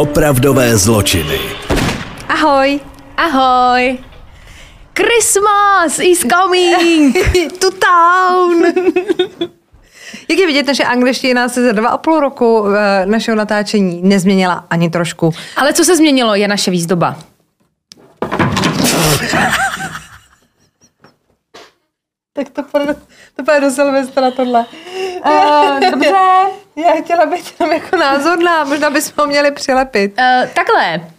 Opravdové zločiny. Ahoj. Ahoj. Christmas is coming to town. Jak je vidět, naše angličtina se za 2,5 roku našeho natáčení nezměnila ani trošku. Ale co se změnilo, je naše výzdoba. Tak to bude do Silvestra tohle. Dobře. Já chtěla být tam jako názorná, možná bychom ho měli přilepit. Takhle.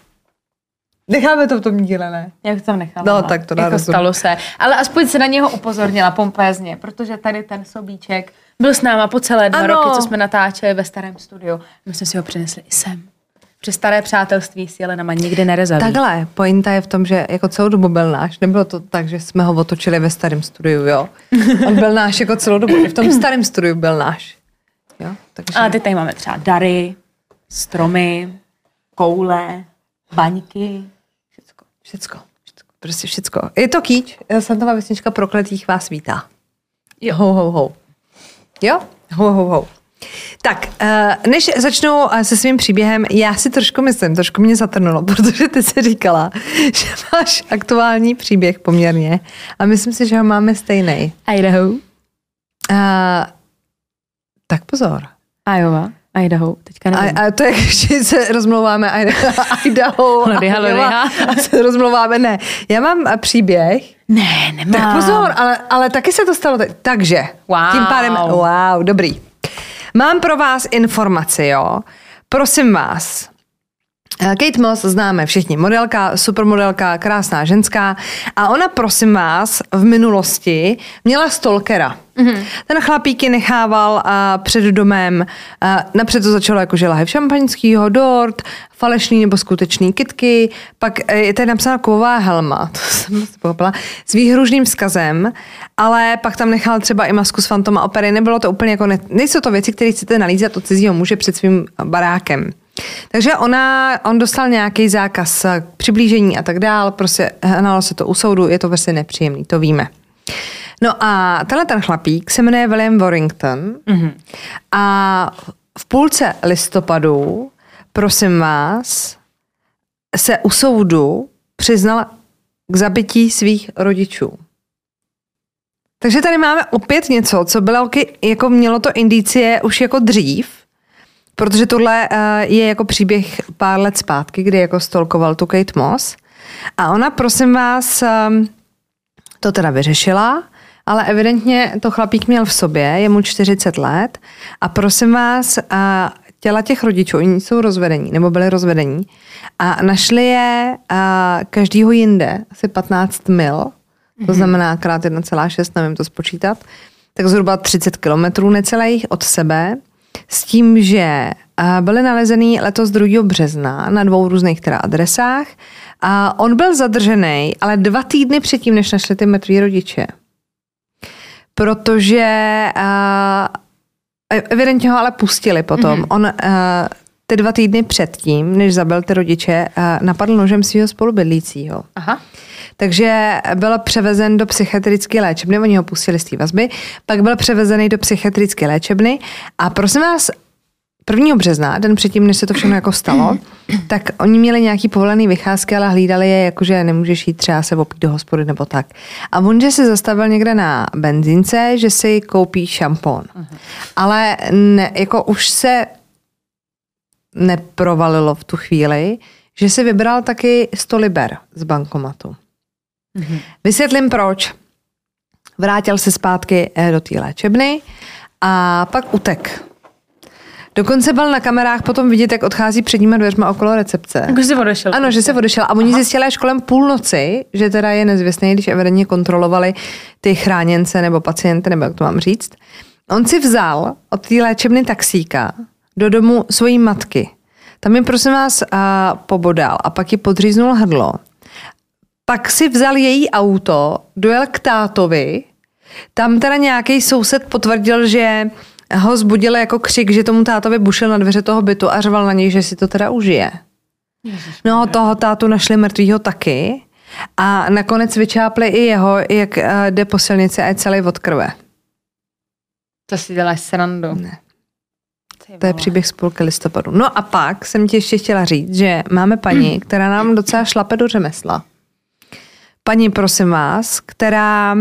Necháme to v tom díle, ne? Já to tam nechala. No, tak to dá jako stalo se. Ale aspoň se na něho upozornila pompézně, protože tady ten sobíček byl s náma po celé 2 roky, co jsme natáčeli ve starém studiu. My jsme si ho přinesli i sem. Přes staré přátelství s jelenama nikdy nerezaví. Takhle, pointa je v tom, že jako celou dobu byl náš. Nebylo to tak, že jsme ho otočili ve starém studiu, jo? On byl náš jako celou dobu. I v tom starém studiu byl náš. Jo? Takže... A teď tady máme třeba dary, stromy, koule, baňky, všecko. Prostě všecko. Je to kýč. Santová vesnička prokletých vás vítá. Jo. Ho, ho, ho. Jo? Ho, ho, ho. Tak, než začnu se svým příběhem, já si trošku mě zatrnulo, protože ty jsi říkala, že máš aktuální příběh poměrně a myslím si, že ho máme stejnej. Idaho. Tak pozor. Iowa, Idaho, teďka nevím. A to je, když se rozmlouváme Idaho, Iowa, a se rozmlouváme, ne. Já mám příběh. Ne, nemám. Tak pozor, ale taky se to stalo. Takže, wow. Tím pádem, wow, dobrý. Mám pro vás informaci, jo. Prosím vás. Kate Moss známe všichni. Modelka, supermodelka, krásná ženská. A ona, prosím vás, v minulosti měla stalkera. Mm-hmm. Ten chlapík ji nechával před domem. Napřed to začalo jako, že lahev šampaňskýho, dort, falešný nebo skutečný kytky. Pak je tady napsána kovová helma. To jsem si pochopila. S výhružným vzkazem. Ale pak tam nechal třeba i masku z Fantoma opery. Nebylo to úplně jako... Nejsou to věci, které chcete nalízat od cizího muže před svým barákem. Takže on dostal nějaký zákaz přiblížení a tak dál, prostě hnalo se to u soudu, je to vlastně nepříjemný, to víme. No a tenhle ten chlapík se jmenuje William Warrington a v půlce listopadu, prosím vás, se u soudu přiznal k zabití svých rodičů. Takže tady máme opět něco, co bylo, jako mělo to indicie už jako dřív, protože tohle je jako příběh pár let zpátky, kdy jako stalkoval tu Kate Moss. A ona, prosím vás, to teda vyřešila, ale evidentně to chlapík měl v sobě, je mu 40 let. A prosím vás, těla těch rodičů, oni jsou rozvedení, nebo byli rozvedení. A našli je každýho jinde, asi 15 mil, to znamená krát 1,6, nevím to spočítat, tak zhruba 30 kilometrů necelých od sebe. S tím, že byly nalezený letos 2. března na 2 různých teda adresách. A on byl zadržený, ale 2 týdny předtím, než našli ty mrtví rodiče. Protože evidentně ho ale pustili potom. On ty 2 týdny předtím, než zabil ty rodiče, napadl nožem svého spolubydlícího. Aha. Takže byl převezen do psychiatrické léčebny, oni ho pustili z té vazby, pak byl převezený do psychiatrické léčebny a prosím vás, 1. března, den předtím, než se to všechno jako stalo, tak oni měli nějaký povolený vycházky, ale hlídali je, jakože nemůžeš jít třeba se opít do hospody nebo tak. A on, že se zastavil někde na benzínce, že si koupí šampon. Ale ne, jako už se neprovalilo v tu chvíli, že si vybral taky 100 liber z bankomatu. Vysvětlím proč. Vrátil se zpátky do té léčebny a pak utek. Dokonce byl na kamerách potom vidět, jak odchází předníma dveřma okolo recepce. Když se odešel. Ano, že se odešel. A oni zjistili až kolem půlnoci, že teda je nezvěstný, když evidentně kontrolovali ty chráněnce nebo pacienty, nebo jak to mám říct. On si vzal od té léčebny taxíka do domu svojí matky. Tam je prosím vás pobodal a pak ji podříznul hrdlo. Pak si vzal její auto, dojel k tátovi, tam teda nějaký soused potvrdil, že ho zbudil jako křik, že tomu tátovi bušil na dveře toho bytu a řval na něj, že si to teda užije. No toho tátu našli mrtvýho taky a nakonec vyčápli i jeho, jak jde po silnici a je celý od krve. To si děláš srandu. Ne. To je příběh spolky listopadu. No a pak jsem ti ještě chtěla říct, že máme paní, která nám docela šlape do řemesla. Paní, prosím vás, která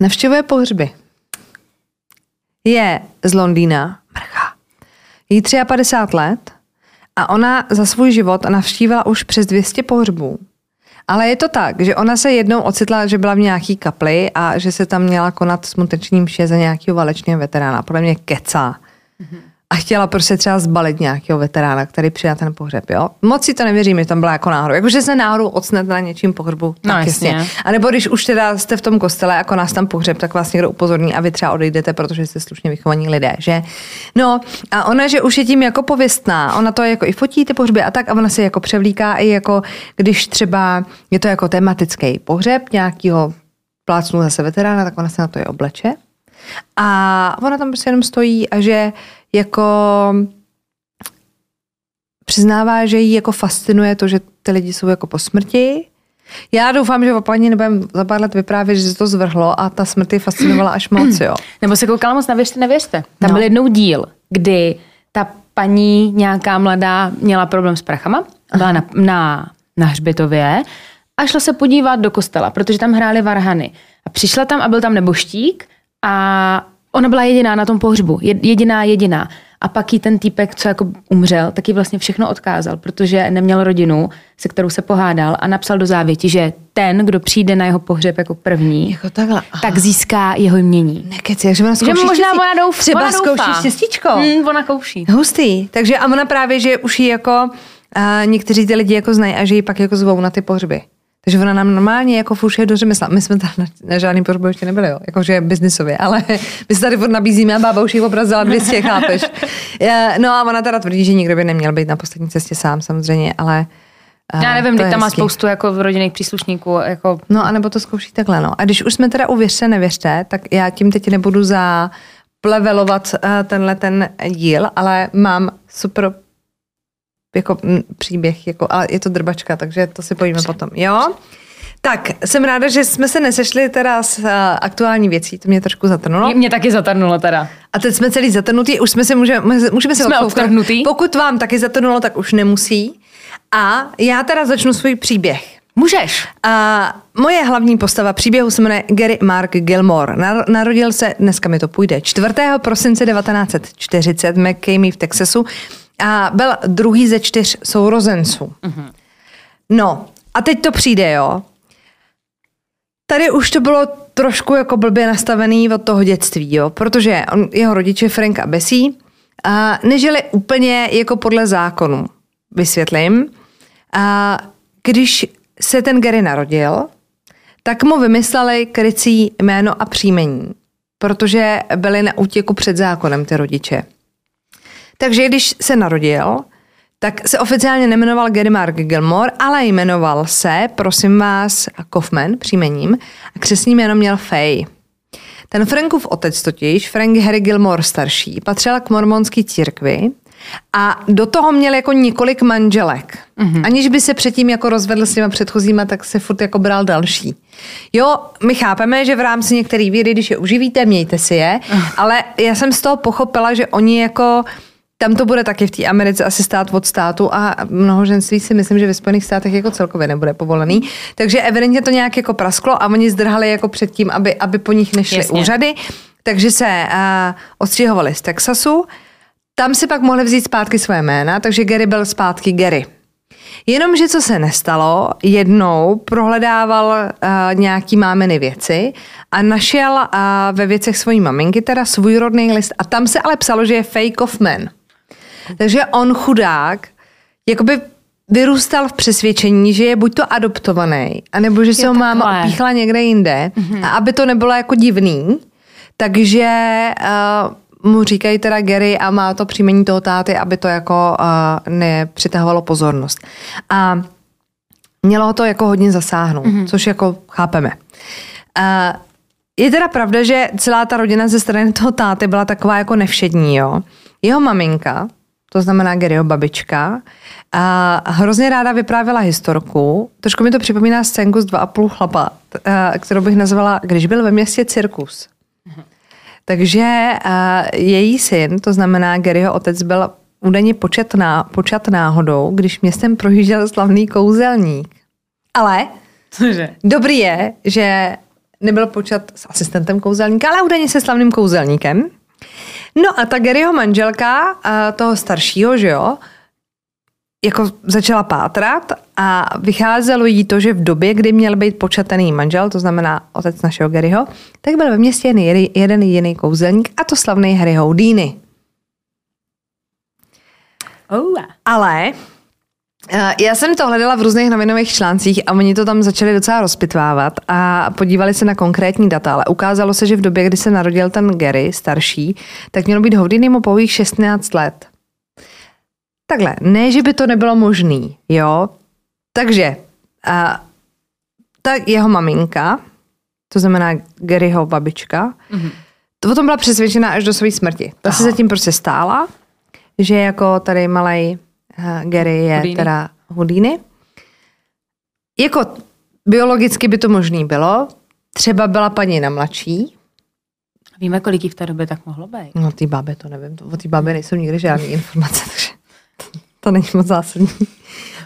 navštěvuje pohřby. Je z Londýna, mrcha. Jí 53 let a ona za svůj život navštívila už přes 200 pohřbů. Ale je to tak, že ona se jednou ocitla, že byla v nějaký kapli a že se tam měla konat smuteční mše za nějakého válečného veterána. Podle mě kecá. A chtěla prostě třeba zbalit nějakého veterána, který přijde na ten pohřeb, jo? Moc si to nevěřím, že tam byla jako náhodou. Jakože se náhodou ocnete na něčím pohřbu, tak no, jasně. A nebo když už teda jste v tom kostele, jako nás tam pohřeb, tak vás někdo upozorní a vy třeba odejdete, protože jste slušně vychovaní lidé, že? No a ona, že už je tím jako pověstná, ona to jako i fotí ty pohřby a tak a ona se jako převlíká i jako, když třeba je to jako tematický pohřeb nějakého plácnu zase veterána, tak ona se na to je obleče. A ona tam prostě jenom stojí a že jako přiznává, že jí jako fascinuje to, že ty lidi jsou jako po smrti. Já doufám, že o paní nebudem za pár let vyprávět, že se to zvrhlo a ta smrt ji fascinovala až moc, jo. Nebo se koukala moc na Věřte, nevěřte. Tam byl jednou díl, kdy ta paní nějaká mladá měla problém s prachama, byla na hřbitově a šla se podívat do kostela, protože tam hráli varhany. A přišla tam a byl tam neboštík a ona byla jediná na tom pohřbu, jediná. A pak jí ten týpek, co jako umřel, tak jí vlastně všechno odkázal, protože neměl rodinu, se kterou se pohádal a napsal do závěti, že ten, kdo přijde na jeho pohřeb jako první, jako takhle, tak získá jeho jmění. Nekeci, že ona zkouší štěstí. Možná ona doufá. Třeba zkouší štěstíčko. Ona kouší. Hustý. Takže a ona právě, že už ji jako někteří ty lidi jako znají a že ji pak jako zvou na ty pohřby. Takže ona nám normálně jako fušuje do řemesla. My jsme tam na žádný pohřbu ještě nebyli, jo. Jakože biznisově, ale my se tady nabízíme a bába už jich obrazila 200, chápeš. No a ona teda tvrdí, že nikdo by neměl být na poslední cestě sám samozřejmě, ale já nevím, teď tam má spoustu jako rodinných příslušníků. Jako... No anebo to zkouší takhle, no. A když už jsme teda u Věřte, nevěřte, tak já tím teď nebudu zaplevelovat tenhle ten díl, ale mám super jako příběh, jako, ale je to drbačka, takže to si pojíme potom, jo? Tak, jsem ráda, že jsme se nesešli teda s aktuální věcí, to mě trošku zatrnulo. Mě taky zatrnulo teda. A teď jsme celý zatrnutí, už jsme si můžeme se odkoukat. Pokud vám taky zatrnulo, tak už nemusí. A já teda začnu svůj příběh. Můžeš. A moje hlavní postava příběhu se jmenuje Gary Mark Gilmore. Narodil se, dneska mi to půjde, 4. prosince 1940, McKamey v Texasu. A byl druhý ze 4 sourozenců. No, a teď to přijde, jo. Tady už to bylo trošku jako blbě nastavený od toho dětství, jo. Protože jeho rodiče Frank a Bessie nežili úplně jako podle zákonu. Vysvětlím. A když se ten Gary narodil, tak mu vymysleli krycí jméno a příjmení. Protože byli na útěku před zákonem ty rodiče. Takže když se narodil, tak se oficiálně nejmenoval Gary Mark Gilmore, ale jmenoval se, prosím vás, Kaufman příjmením a křestním jméno měl Fay. Ten Frankův otec totiž, Frank Harry Gilmore starší, patřil k mormonské církvi a do toho měl jako několik manželek. Aniž by se předtím jako rozvedl s těma předchozíma, tak se furt jako bral další. Jo, my chápeme, že v rámci některých víry, když je uživíte, mějte si je, ale já jsem z toho pochopila, že oni jako... Tam to bude taky v té Americe asi stát od státu a mnohoženství si myslím, že ve Spojených státech jako celkově nebude povolený. Takže evidentně to nějak jako prasklo a oni zdrhali jako předtím, aby po nich nešly úřady. Takže se odstěhovali z Texasu. Tam si pak mohli vzít zpátky své jména, takže Gary byl zpátky Gary. Jenomže co se nestalo, jednou prohledával nějaký máminy věci a našel ve věcech svojí maminky teda svůj rodný list a tam se ale psalo, že je Fay Kaufman. Takže on chudák jakoby vyrůstal v přesvědčení, že je buď to adoptovaný, anebo že se ho máma opíchla někde jinde. A aby to nebylo jako divný, takže mu říkají teda Gary a má to příjmení toho táty, aby to jako nepřitahovalo pozornost. A mělo ho to jako hodně zasáhnout, což jako chápeme. Je teda pravda, že celá ta rodina ze strany toho táty byla taková jako nevšední, jo. Jeho maminka, to znamená Garyho babička, hrozně ráda vyprávěla historku. Trošku mi to připomíná scénku z 2,5 chlapa, kterou bych nazvala Když byl ve městě cirkus. Takže její syn, to znamená Garyho otec, byl údajně počat náhodou, když městem projížděl slavný kouzelník. Ale dobrý je, že nebyl počat s asistentem kouzelníka, ale údajně se slavným kouzelníkem. No a ta Garyho manželka, toho staršího, že jo, jako začala pátrat a vycházelo jí to, že v době, kdy měl být počatený manžel, to znamená otec našeho Garyho, tak byl ve městě jeden jiný kouzelník, a to slavný Harry Houdini. Ale já jsem to hledala v různých novinových článcích a oni to tam začali docela rozpitvávat a podívali se na konkrétní data, ale ukázalo se, že v době, kdy se narodil ten Gary starší, tak mělo být Houdini mu pouhých 16 let. Takhle, ne, že by to nebylo možný, jo. Takže ta jeho maminka, to znamená Garyho babička, o tom byla přesvědčena až do své smrti. Ta se zatím prostě stála, že jako tady malej Gary je Houdini. Teda Houdini. Jako biologicky by to možný bylo. Třeba byla panina mladší. Víme, kolik jí v té době tak mohlo být. No té bábě to nevím. O té bábě nejsou nikdy žádné informace, takže to není moc zásadní.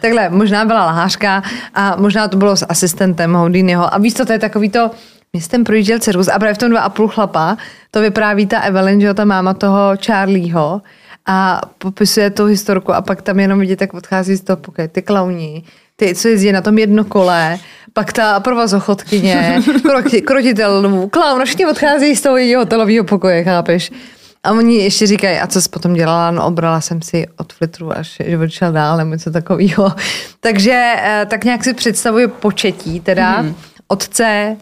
Takhle, možná byla lahářka a možná to bylo s asistentem Houdiniho. A víš co, to je takový to, městem projížděl cirkus a právě v tom 2,5 chlapa, to vypráví ta Evelyn, že ta máma toho Charlieho, a popisuje tu historku a pak tam jenom vidět, tak odchází z toho pokoje ty klauni, ty, co jezdí na tom jednokole, pak ta provazochodkyně, krotitel lvů, klaun, a všichni odchází z toho jejího hotelového pokoje, chápeš? A oni ještě říkají, a co jsi potom dělala? No obrala jsem si od flitru, až život šel dál, nebo něco takového. Takže tak nějak si představuju početí, teda otce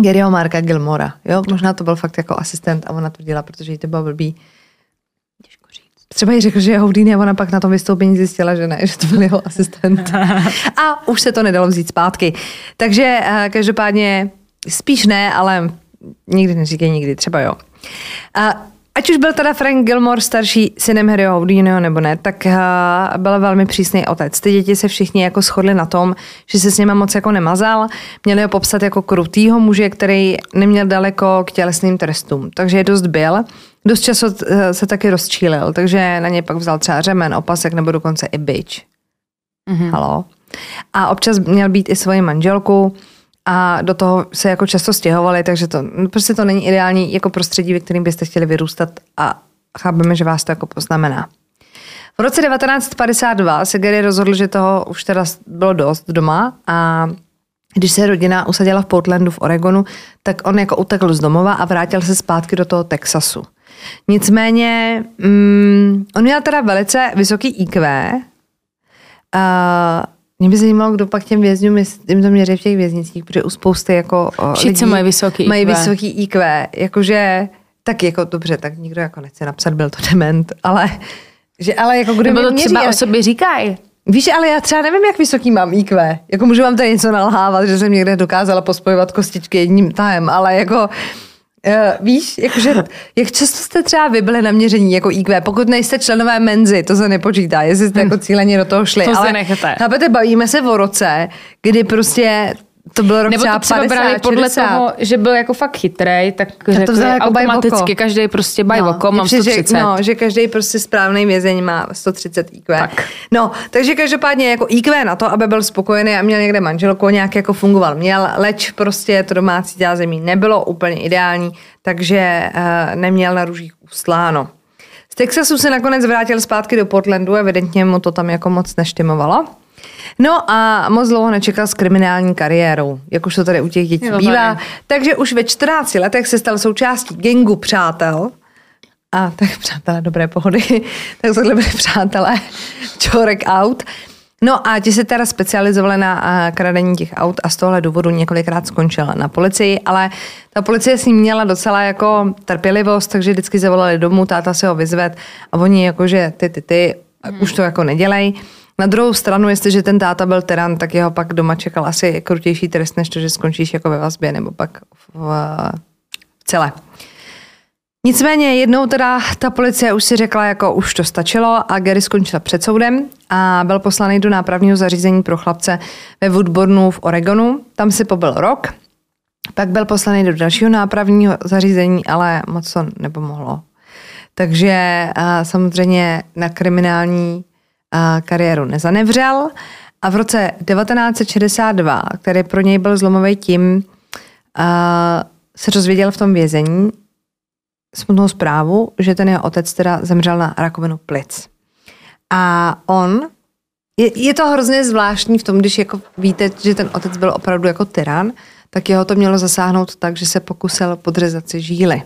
Garyho Marka Gilmora. Jo? Možná to byl fakt jako asistent a ona to dělala, protože jí to bylo blbý. Třeba jí řekl, že je Houdini, a ona pak na tom vystoupení zjistila, že ne, že to byl jeho asistent. A už se to nedalo vzít zpátky. Takže každopádně spíš ne, ale nikdy neříkej nikdy, třeba jo. Ať už byl teda Frank Gilmore starší synem Harryho Houdiniho nebo ne, tak byl velmi přísný otec. Ty děti se všichni jako shodli na tom, že se s nima moc jako nemazal. Měli ho popsat jako krutýho muže, který neměl daleko k tělesným trestům. Takže je dost byl. Dost času se taky rozčílil, takže na ně pak vzal třeba řemen, opasek nebo dokonce i bič. Halo. A občas měl být i svoji manželku a do toho se jako často stěhovali, takže to, prostě to není ideální jako prostředí, ve kterým byste chtěli vyrůstat, a chápeme, že vás to jako poznamená. V roce 1952 se Gary rozhodl, že toho už teda bylo dost doma, a když se rodina usadila v Portlandu v Oregonu, tak on jako utekl z domova a vrátil se zpátky do toho Texasu. Nicméně, on měl teda velice vysoký IQ. Mě by zajímalo, kdo pak těm vězňům, jim to měří v těch věznicích, protože u spousty jako lidí mají vysoký IQ. Jakože, tak jako dobře, tak nikdo jako nechce napsat, byl to dement, ale jako kdo mě měří. Nebo to třeba o sobě říkají. Víš, ale já třeba nevím, jak vysoký mám IQ. Jako můžu vám tady něco nalhávat, že jsem někde dokázala pospojovat kostičky jedním tahem, ale jako... víš, jakože, jak často jste třeba vy byli na měření jako IQ, pokud nejste členové Menzy, to se nepočítá, jestli jste jako cíleně do toho šli. To ale se necháte. Chápete, bavíme se o roce, kdy prostě to bylo rok třeba 50, 60. Nebo to třeba brali podle 60. toho, že byl jako fakt chytrej, tak řekli jako automaticky, každej prostě bajvoko, mám 130. Že každej prostě správný vězeň má 130 IQ. Tak. No, takže každopádně jako IQ na to, aby byl spokojený a měl někde manželku, nějak jako fungoval měl, leč prostě to domácí zázemí nebylo úplně ideální, takže neměl na růžích usláno. Z Texasu se nakonec vrátil zpátky do Portlandu, evidentně mu to tam jako moc neštimovalo. No a moc dlouho nečekal s kriminální kariérou, jak už to tady u těch dětí bývá. Takže už ve 14 letech se stal součástí gangu přátel. A tak přátelé dobré pohody, tak tohle byli přátelé čorek aut. No a ti se teda specializovali na kradení těch aut a z tohohle důvodu několikrát skončil na policii, ale ta policie s ním měla docela jako trpělivost, takže vždycky zavolali domů, táta se ho vyzved a oni jakože ty, už to jako nedělej. Na druhou stranu, jestliže ten táta byl tyran, tak jeho pak doma čekal asi krutější trest, než to, že skončíš jako ve vazbě nebo pak v cele. Nicméně jednou teda ta policie už si řekla, jako už to stačilo, a Gary skončila před soudem a byl poslaný do nápravního zařízení pro chlapce ve Woodbornu v Oregonu. Tam si pobyl rok Pak byl poslaný do dalšího nápravního zařízení, ale moc to nepomohlo. Takže samozřejmě na kriminální kariéru nezanevřel a v roce 1962, který pro něj byl zlomový tím, se dozvěděl v tom vězení smutnou zprávu, že ten jeho otec teda zemřel na rakovinu plic. A on, je to hrozně zvláštní v tom, když jako víte, že ten otec byl opravdu jako tyran, tak jeho to mělo zasáhnout tak, že se pokusil podřezat si žíly.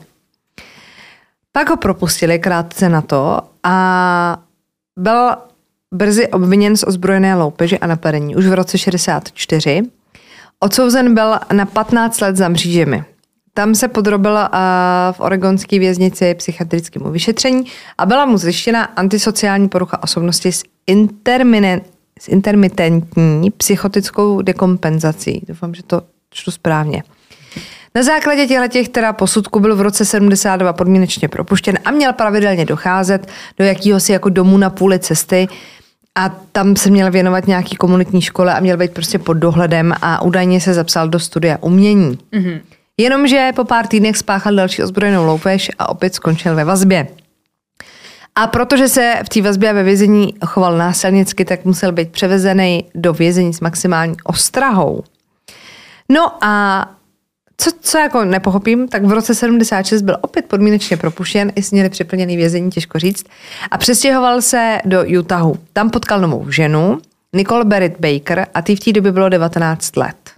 Pak ho propustili krátce na to a byl brzy obviněn z ozbrojené loupeže a napadení. Už v roce 64 odsouzen byl na 15 let za mřížemi. Tam se podrobil v oregonské věznici psychiatrickému vyšetření a byla mu zjištěna antisociální porucha osobnosti s intermitentní psychotickou dekompenzací. Doufám, že to čtu správně. Na základě těchto teda posudků byl v roce 72 podmínečně propuštěn a měl pravidelně docházet do jakýhosi jako domu na půli cesty a tam se měl věnovat nějaký komunitní škole a měl být prostě pod dohledem a údajně se zapsal do studia umění. Mm-hmm. Jenomže po pár týdnech spáchal další ozbrojenou loupež a opět skončil ve vazbě. A protože se v té vazbě a ve vězení choval násilnicky, tak musel být převezený do vězení s maximální ostrahou. No a co jako nepochopím, tak v roce 76 byl opět podmínečně propuštěn, jestli měli přeplněný vězení, těžko říct, a přestěhoval se do Utahu. Tam potkal novou ženu, Nicole Barrett Baker, a tý v té době bylo 19 let.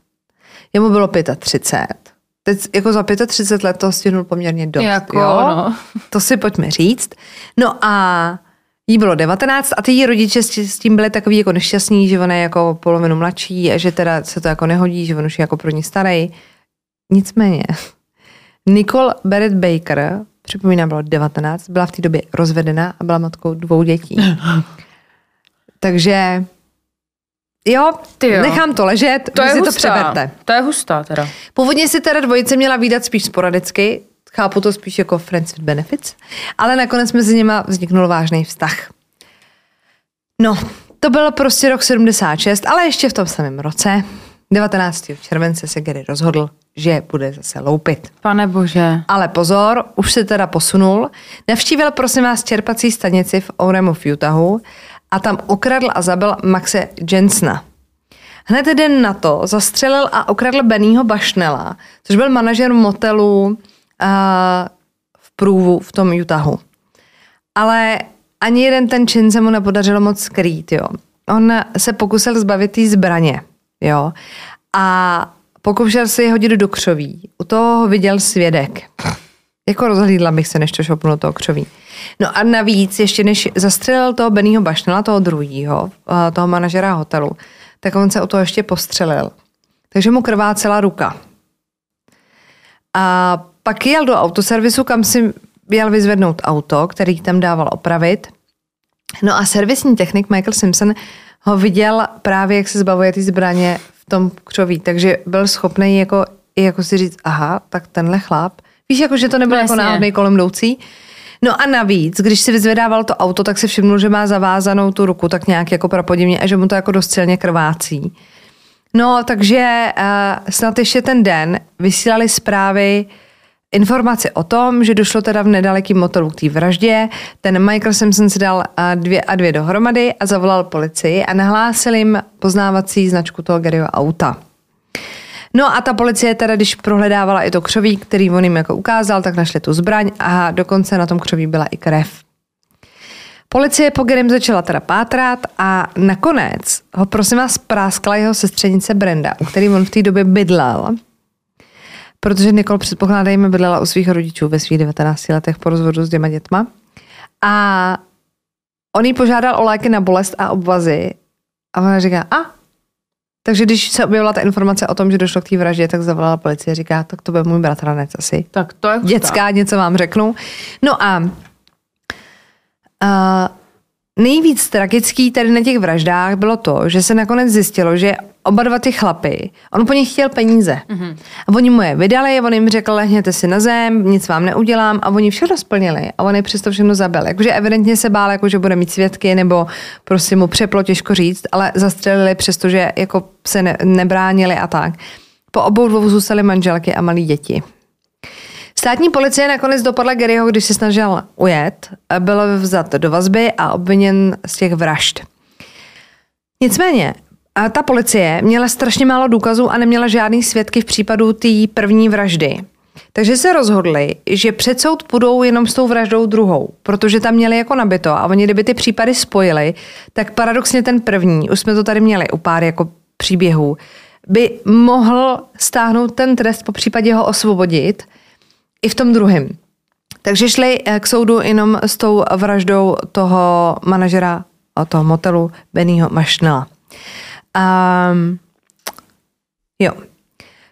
Jemu bylo 35. Teď jako za 35 let to stihnul poměrně dost. Jako, jo? No. To si pojďme říct. No a jí bylo 19 a ty její rodiče s tím byli takový jako nešťastní, že ona je jako polovinu mladší a že teda se to jako nehodí, že on už je jako pro ní starý. Nicméně, Nicole Barrett Baker, připomínám, bylo 19, byla v té době rozvedena a byla matkou 2 dětí. Takže... Jo, nechám to ležet, to je si hustá. To přeberte. To je hustá teda. Původně si teda dvojice měla výdat spíš sporadicky, chápu to spíš jako friends with benefits, ale nakonec mezi něma vzniknul vážný vztah. No, to byl prostě rok 76, ale ještě v tom samém roce, 19. července se Gary rozhodl, že bude zase loupit. Pane bože. Ale pozor, už se teda posunul, navštívil prosím vás čerpací stanici v Oremu v Utahu, a tam okradl a zabil Maxe Jensena. Hned den na to zastřelil a okradl Bennyho Bushnella, což byl manažer motelu v Průvu v tom Utahu. Ale ani jeden ten čin se mu nepodařilo moc skrýt. Jo. On se pokusil zbavit té zbraně. Jo. A pokoušel se ji hodit do křoví. U toho viděl svědek. Jako rozhlídla bych se, než to šopnul toho křoví. No a navíc, ještě než zastřelil toho Bennyho Bushnella, toho druhýho, toho manažera hotelu, tak on se o to ještě postřelil. Takže mu krvá celá ruka. A pak jel do autoservisu, kam si jel vyzvednout auto, který tam dával opravit. No a servisní technik Michael Simpson ho viděl právě, jak se zbavuje ty zbraně v tom křoví. Takže byl schopný jako si říct, aha, tak tenhle chlap. Víš, jako, že to nebyl jako náhodný kolem jdoucí. No a navíc, když si vyzvedával to auto, tak si všimnul, že má zavázanou tu ruku tak nějak jako prapodivně a že mu to jako dost silně krvácí. No, takže snad ještě ten den vysílali zprávy informace o tom, že došlo teda v nedalekém motelu k té vraždě. Ten Michael Simpson si dal 2 a 2 dohromady a zavolal policii a nahlásil jim poznávací značku toho Garyho auta. No a ta policie teda, když prohledávala i to křoví, který on jim jako ukázal, tak našli tu zbraň a dokonce na tom křoví byla i krev. Policie po Garym začala teda pátrat a nakonec ho prosím vás práskla jeho sestřenice Brenda, u který on v té době bydlel. Protože Nicole předpokládejme bydlela u svých rodičů ve svých 19 letech po rozvodu s 2 dětma. A on jí požádal o léky na bolest a obvazy a ona říká, takže když se objevila ta informace o tom, že došlo k té vraždě, tak zavolala policie a říká, tak to byl můj bratranec asi. Tak to je děcka, něco vám řeknu. No a nejvíc tragický tady na těch vraždách bylo to, že se nakonec zjistilo, že oba dva ty chlapy, on po nich chtěl peníze. Mm-hmm. A oni mu je vydali, on jim řekl, lehněte si na zem, nic vám neudělám a oni všechno splnili a on je přesto všechno zabil. Jakože evidentně se bál, jakože bude mít svědky nebo prostě mu přeplo, těžko říct, ale zastřelili přesto, že jako se nebránili a tak. Po obou dvou zůstaly manželky a malí děti. Státní policie nakonec dopadla Garyho, když se snažil ujet. Byl vzat do vazby a obviněn z těch vražd. Nicméně, ta policie měla strašně málo důkazů a neměla žádný svědky v případu té první vraždy. Takže se rozhodli, že před soud půjdou jenom s tou vraždou druhou, protože tam měli jako nabito a oni, kdyby ty případy spojili, tak paradoxně ten první, už jsme to tady měli u pár jako příběhů, by mohl stáhnout ten trest, po případě ho osvobodit i v tom druhém. Takže šli k soudu jenom s tou vraždou toho manažera toho motelu Bennyho Bushnella.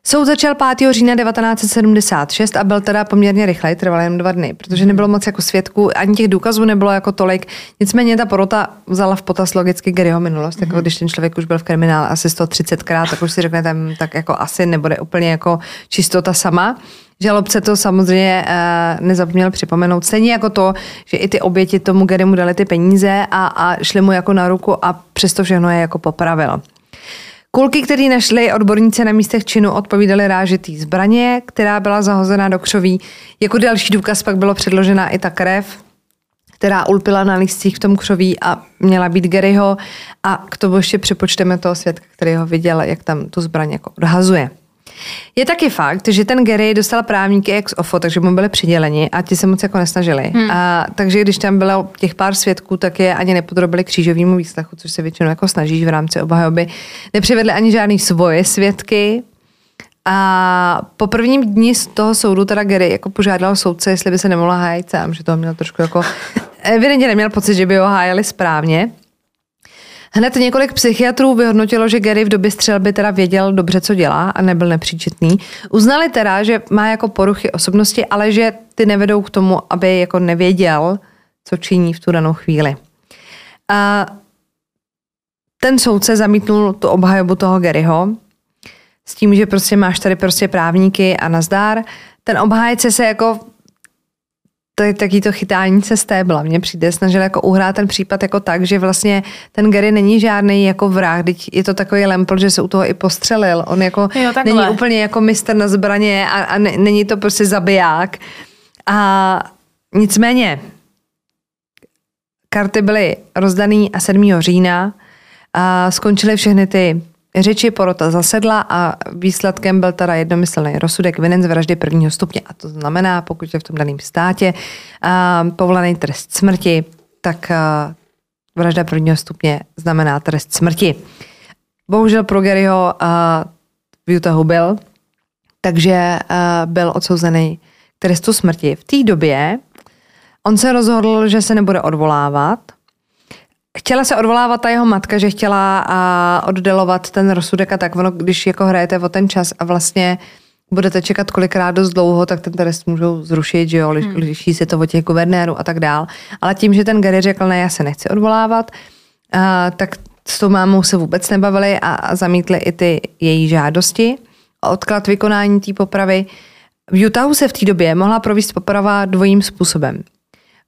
Soud začal 5. října 1976 a byl teda poměrně rychlej, trval jen 2 dny, protože nebylo moc jako svědků, ani těch důkazů nebylo jako tolik. Nicméně ta porota vzala v potaz logicky Garyho minulost, jako když ten člověk už byl v kriminále asi 130krát, tak už si řekne, tam tak jako asi nebude úplně jako čistota sama. Žalobce to samozřejmě nezapomněl připomenout. Stejně jako to, že i ty oběti tomu Garymu dali ty peníze a šli mu jako na ruku a přesto všechno je jako popravil. Kulky, které našli odborníci na místech činu, odpovídaly rážitý zbraně, která byla zahozená do křoví. Jako další důkaz pak bylo předložena i ta krev, která ulpila na lístcích v tom křoví a měla být Garyho. A k tomu ještě připočteme toho svědka, který ho viděl, jak tam tu zbraň jako odhazuje. Je taky fakt, že ten Gary dostal právníky ex ofo, takže mu byli přiděleni a ti se moc jako nesnažili. A, takže když tam bylo těch pár svědků, tak je ani nepodrobili křížovému výslechu, což se většinou jako snažíš v rámci obhajoby. Nepřivedli ani žádný svoje svědky. A po prvním dni z toho soudu teda Gary jako požádal soudce, jestli by se nemohla hájit sám, že toho měl trošku jako... Evidentně neměl pocit, že by ho hájili správně. Hned několik psychiatrů vyhodnotilo, že Gary v době střelby teda věděl dobře, co dělá a nebyl nepříčetný. Uznali teda, že má jako poruchy osobnosti, ale že ty nevedou k tomu, aby jako nevěděl, co činí v tu danou chvíli. A ten soudce zamítnul tu obhajobu toho Garyho s tím, že prostě máš tady prostě právníky a nazdar. Ten obhájce se jako... Taky to chytání se stébla. Mně přijde, snažil jako uhrát ten případ jako tak, že vlastně ten Gary není žádný jako vrah, je to takový lempl, že se u toho i postřelil. On jako není úplně jako mistr na zbraně a není to prostě zabiják. A nicméně karty byly rozdaný a 7. října a skončily všechny ty řeči, porota zasedla a výsledkem byl teda jednomyslný rozsudek vinen z vraždy 1. stupně. A to znamená, pokud je v tom daném státě povolený trest smrti, tak vražda 1. stupně znamená trest smrti. Bohužel pro Garyho v Utahu byl, takže byl odsouzený k trestu smrti. V té době on se rozhodl, že se nebude odvolávat. Chtěla se odvolávat ta jeho matka, že chtěla oddalovat ten rozsudek a tak ono, když jako hrajete o ten čas a vlastně budete čekat kolikrát dost dlouho, tak ten trest můžou zrušit, že jo, liší se to od těch guvernérů a tak dál. Ale tím, že ten Gary řekl, ne, já se nechci odvolávat, tak s tou mámou se vůbec nebavili a zamítli i ty její žádosti o odklad vykonání té popravy. V Utahu se v té době mohla provést poprava dvojím způsobem.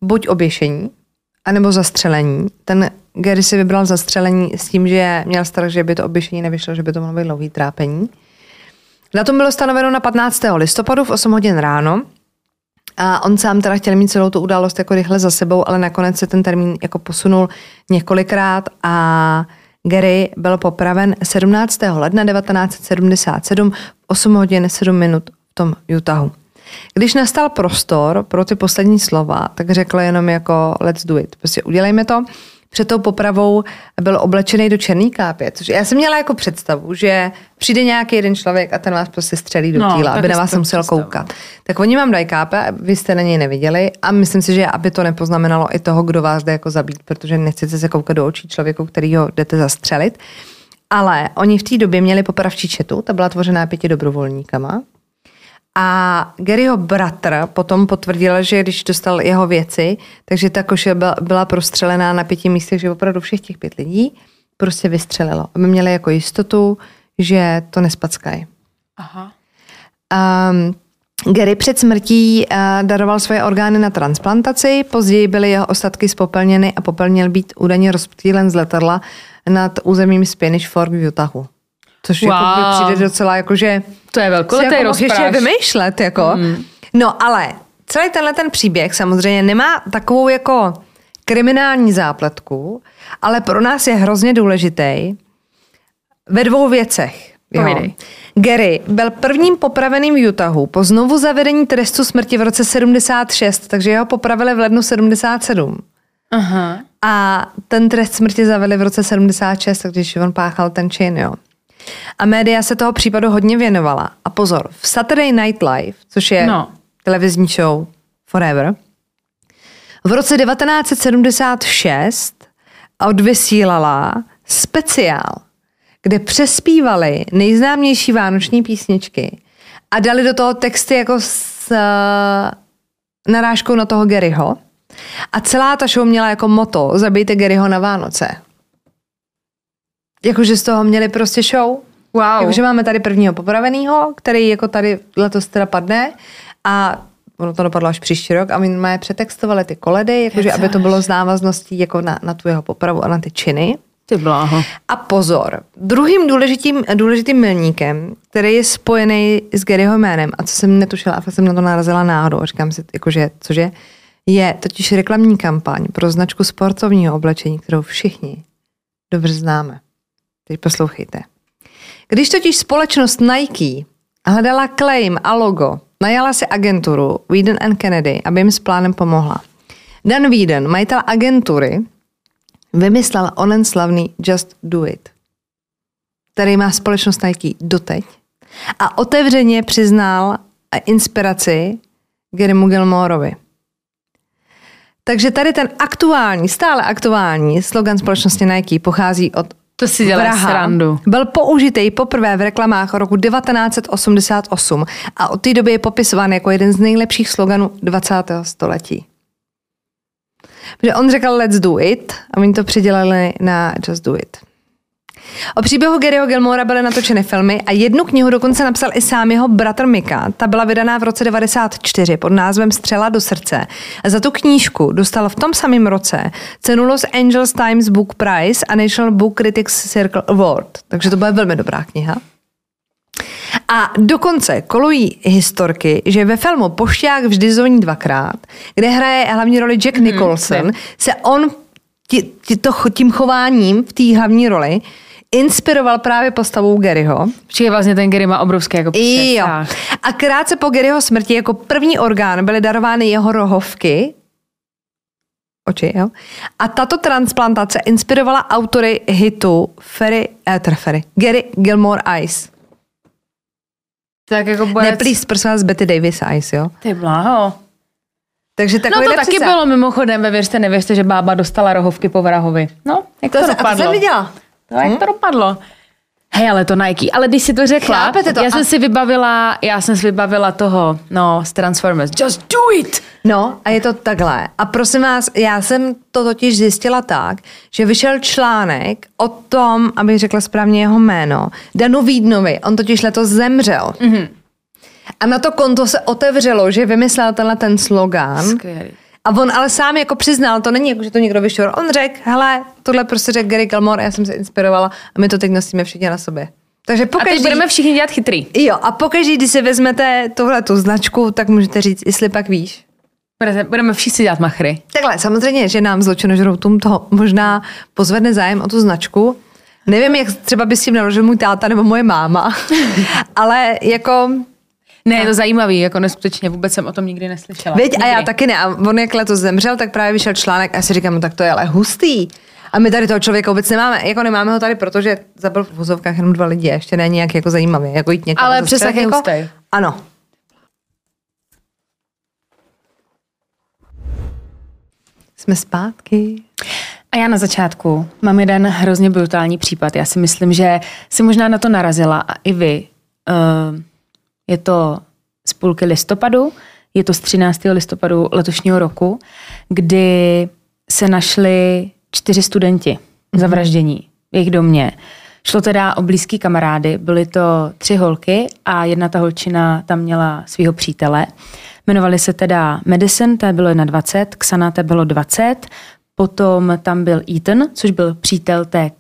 Buď oběšení, anebo zastřelení. Ten Gary si vybral zastřelení s tím, že měl strach, že by to oběšení nevyšlo, že by to mohlo být dlouhý trápení. Datum bylo stanoveno na 15. listopadu v 8 hodin ráno. A on sám teda chtěl mít celou tu událost jako rychle za sebou, ale nakonec se ten termín jako posunul několikrát a Gary byl popraven 17. ledna 1977 v 8 hodin 7 minut v tom Utahu. Když nastal prostor pro ty poslední slova, tak řekla jenom jako let's do it. Prostě udělejme to. Před tou popravou byl oblečený do černý kápě. Což já jsem měla jako představu, že přijde nějaký jeden člověk a ten vás prostě střelí do týla, aby na vás musel koukat. Tak oni vám dají kápe, vy jste na něj neviděli a myslím si, že aby to nepoznamenalo i toho, kdo vás jde jako zabít, protože nechcete se koukat do očí člověku, který ho jdete zastřelit. Ale oni v té době měli popravčí četu, ta byla tvořená 5 dobrovolníkama. A Garyho bratr potom potvrdil, že když dostal jeho věci, takže ta koše byla prostřelená na 5 místech, že opravdu všech těch 5 lidí prostě vystřelilo. Aby měli jako jistotu, že to nespackají. Aha. Gary před smrtí daroval svoje orgány na transplantaci, později byly jeho ostatky spopelněny a popel měl být údajně rozptýlen z letadla nad územím Spanish Fork v Utahu. Což wow. Jako mi přijde docela jakože... To je velkolepý jako rozpráš. Ještě vymýšlet, jako. Mm. No ale celý tenhle ten příběh samozřejmě nemá takovou jako kriminální zápletku, ale pro nás je hrozně důležitý ve dvou věcech. Gary byl prvním popraveným v Utahu po znovu zavedení trestu smrti v roce 76, takže jeho popravili v lednu 77. Aha. A ten trest smrti zavedli v roce 76, takže on páchal ten čin, jo. A média se toho případu hodně věnovala. A pozor, v Saturday Night Live, což je televizní show Forever, v roce 1976 odvysílala speciál, kde přespívali nejznámější vánoční písničky a dali do toho texty jako s narážkou na toho Garyho. A celá ta show měla jako motto Zabijte Garyho na Vánoce. Jakože z toho měli prostě show. Wow. Jakože máme tady prvního popravenýho, který jako tady letos teda padne a ono to dopadlo až příští rok a my máme přetextovali ty koledy, jakože aby to bylo z návazností jako na tu jeho popravu a na ty činy. Ty bláho. A pozor, druhým důležitým milníkem, který je spojený s Garyho jménem a co jsem netušila a fakt jsem na to narazila náhodou, říkám si, jakože, cože, je totiž reklamní kampaň pro značku sportovního oblečení, kterou všichni dobře známe. Teď poslouchejte. Když totiž společnost Nike hledala claim a logo, najala si agenturu Wieden & Kennedy, aby jim s plánem pomohla. Dan Wieden, majitel agentury, vymyslel onen slavný Just Do It, který má společnost Nike doteď a otevřeně přiznal inspiraci Garymu Gilmorovi. Takže tady ten aktuální, stále aktuální slogan společnosti Nike pochází od To si dělá srandu. Byl použitý poprvé v reklamách roku 1988 a od té doby je popisován jako jeden z nejlepších sloganů 20. století. Protože on řekl let's do it a oni to předělali na just do it. O příběhu Garyho Gilmora byly natočeny filmy a jednu knihu dokonce napsal i sám jeho bratr Mika. Ta byla vydaná v roce 1994 pod názvem Střela do srdce. A za tu knížku dostal v tom samém roce cenu Los Angeles Times Book Prize a National Book Critics Circle Award. Takže to byla velmi dobrá kniha. A dokonce kolují historky, že ve filmu Pošťák vždy zvoní dvakrát, kde hraje hlavní roli Jack Nicholson, se on tím chováním v té hlavní roli inspiroval právě postavou Garyho. Včetně vlastně ten Gary má obrovský jako přesah. A krátce po Garyho smrti jako první orgán byly darovány jeho rohovky, oči, jo? A tato transplantace inspirovala autory hitu Gary Gilmore Eyes. Tak jako Neplíst prsou z Betty Davis Eyes, jo? Ty bláho. Takže no to taky bylo mimochodem, věřte, nevěřte, že bába dostala rohovky po vrahovi. No, jak to dopadlo. A to jsem viděla. Jak to dopadlo. Hej, ale to Nike. Ale když si to řekla, to? Já jsem si vybavila toho, z Transformers. Just do it! No a je to takhle. A prosím vás, já jsem to totiž zjistila tak, že vyšel článek o tom, abych řekla správně jeho jméno, Danu Wiedenovi. On totiž letos zemřel. Mm-hmm. A na to konto se otevřelo, že vymyslel tenhle ten slogan. Skvělý. A on ale sám jako přiznal, to není jako, že to někdo vyšel. On řekl, hele, tohle prostě řekl Gary Gilmore, já jsem se inspirovala a my to teď nosíme všichni na sobě. Takže pokaždý, a teď budeme všichni dělat chytrý. Jo, a pokaždý, když si vezmete tuhle tu značku, tak můžete říct, jestli pak víš. Budeme všichni dělat machry. Takhle, samozřejmě, že nám zločinožroutům to možná pozvedne zájem o tu značku. Nevím, jak třeba by s tím naložil můj táta nebo moje máma, ale jako... Ne, je to zajímavý, jako neskutečně, vůbec jsem o tom nikdy neslyšela. Věď, nikdy. A já taky ne. A on jak letos zemřel, tak právě vyšel článek a já si říkám, no, tak to je ale hustý. A my tady toho člověka vůbec nemáme. Jako nemáme ho tady, protože zabil v vozovkách jenom 2 lidi, ještě není nějak jako zajímavý. Jako jít někam, ale přesah je hustý. Ano. Jsme zpátky. A já na začátku mám jeden hrozně brutální případ. Já si myslím, že si možná na to narazila a i vy. Je to z půlky listopadu, je to z 13. listopadu letošního roku, kdy se našli 4 studenti zavraždění v jejich domě. Šlo teda o blízký kamarády, byly to 3 holky a jedna ta holčina tam měla svého přítele. Jmenovali se teda Madison, té bylo 21, Xana, té bylo 20, potom tam byl Ethan, což byl přítel té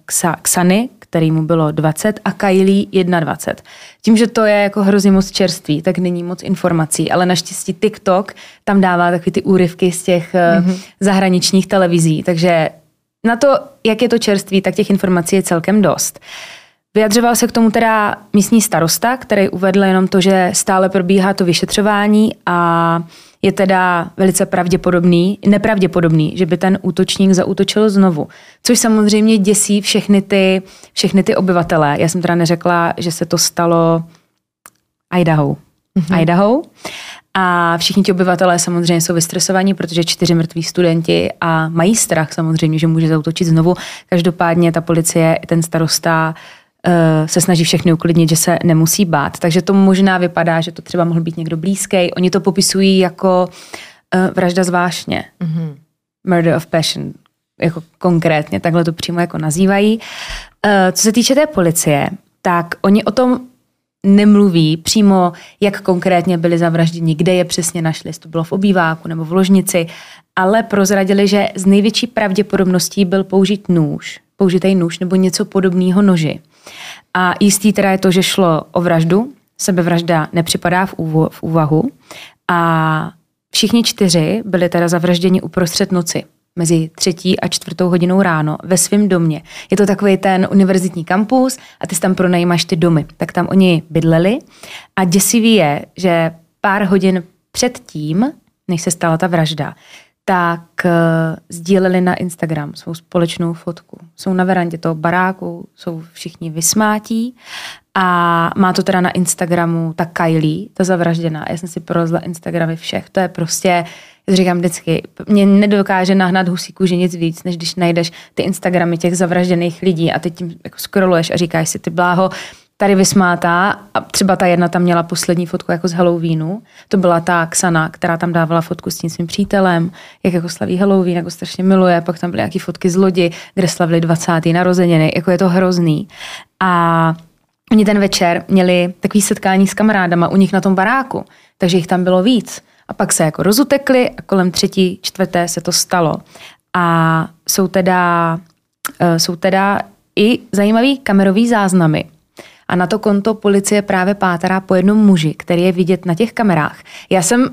Xany, kterýmu bylo 20 a Kylie 21. Tím, že to je jako hrozně moc čerství, tak není moc informací, ale naštěstí TikTok tam dává takový ty úryvky z těch zahraničních televizí, takže na to, jak je to čerství, tak těch informací je celkem dost. Vyjadřoval se k tomu teda místní starosta, který uvedl jenom to, že stále probíhá to vyšetřování a je teda velice nepravděpodobný, že by ten útočník zaútočil znovu. Což samozřejmě děsí všechny ty obyvatele. Já jsem teda neřekla, že se to stalo Idaho. A všichni ti obyvatelé samozřejmě jsou vystresovaní, protože 4 mrtví studenti a mají strach samozřejmě, že může zaútočit znovu. Každopádně ta policie i ten starosta se snaží všechny uklidnit, že se nemusí bát. Takže to možná vypadá, že to třeba mohl být někdo blízký. Oni to popisují jako vražda zvášně. Mm-hmm. Murder of passion. Jako konkrétně. Takhle to přímo jako nazývají. Co se týče té policie, tak oni o tom nemluví přímo, jak konkrétně byli zavražděni, kde je přesně našli, jestli to bylo v obýváku nebo v ložnici, ale prozradili, že z největší pravděpodobností byl použitý nůž nebo něco podobného noži. A jistý teda je to, že šlo o vraždu, sebevražda nepřipadá v úvahu a všichni 4 byli teda zavražděni uprostřed noci, mezi 3. a 4. hodinou ráno ve svém domě. Je to takový ten univerzitní kampus a ty tam pronajímáš ty domy. Tak tam oni bydleli a děsivý je, že pár hodin předtím, než se stala ta vražda, tak sdíleli na Instagram svou společnou fotku. Jsou na verandě toho baráku, jsou všichni vysmátí a má to teda na Instagramu ta Kylie, ta zavražděná. Já jsem si prolezla Instagramy všech. To je prostě, říkám vždycky, mě nedokáže nahnat husí kůži nic víc, než když najdeš ty Instagramy těch zavražděných lidí a teď tím jako scrolluješ a říkáš si, ty bláho, tady vysmátá a třeba ta jedna tam měla poslední fotku jako z Halloweenu. To byla ta Xana, která tam dávala fotku s tím svým přítelem, jak jako slaví Halloween, jako strašně miluje, pak tam byly nějaké fotky z lodi, kde slavili 20. narozeniny, jako je to hrozný. A oni ten večer měli takový setkání s kamarádama u nich na tom baráku, takže jich tam bylo víc. A pak se jako rozutekli a kolem 3., 4. se to stalo. A jsou teda i zajímavý kamerový záznamy. A na to konto policie právě pátrá po jednom muži, který je vidět na těch kamerách. Já jsem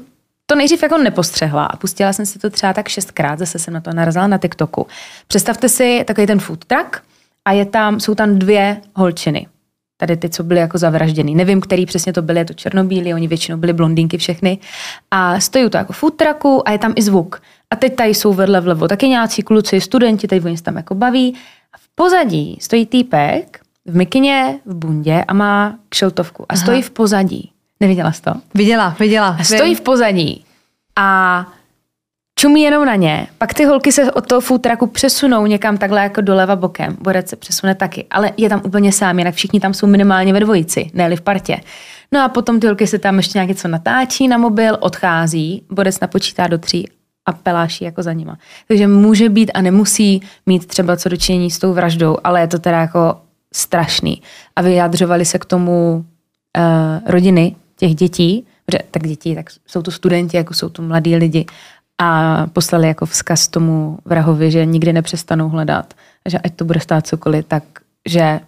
to nejdřív jako nepostřehla a pustila jsem si to třeba tak 6krát, zase jsem na to narazila na TikToku. Představte si takový ten food truck a jsou tam 2 holčiny. Tady ty, co byly jako zavražděný. Nevím, který přesně to byly, je to černobílí, oni většinou byly blondýnky všechny. A stojí to jako food trucku a je tam i zvuk. A teď tady jsou vedle vlevo taky nějací kluci, studenti, tady oni se tam jako baví. A v pozadí stojí týpek v mikině, v bundě a má kšeltovku. A stojí v pozadí. Neviděla jsi to? Viděla. A stojí v pozadí. A čumí jenom na ně. Pak ty holky se od toho food trucku přesunou někam takhle jako doleva bokem. Borec se přesune taky, ale je tam úplně sám, jinak všichni tam jsou minimálně ve dvojici, ne-li v partě. No a potom ty holky se tam ještě nějak něco natáčí na mobil, odchází, Borec napočítá do 3 a peláší jako za nima. Takže může být a nemusí mít třeba co dočinění s tou vraždou, ale je to teda jako strašný. A vyjadřovali se k tomu rodiny těch dětí, protože tak děti, tak jsou to studenti, jako jsou to mladí lidi. A poslali jako vzkaz tomu vrahovi, že nikdy nepřestanou hledat, že ať to bude stát cokoliv, tak že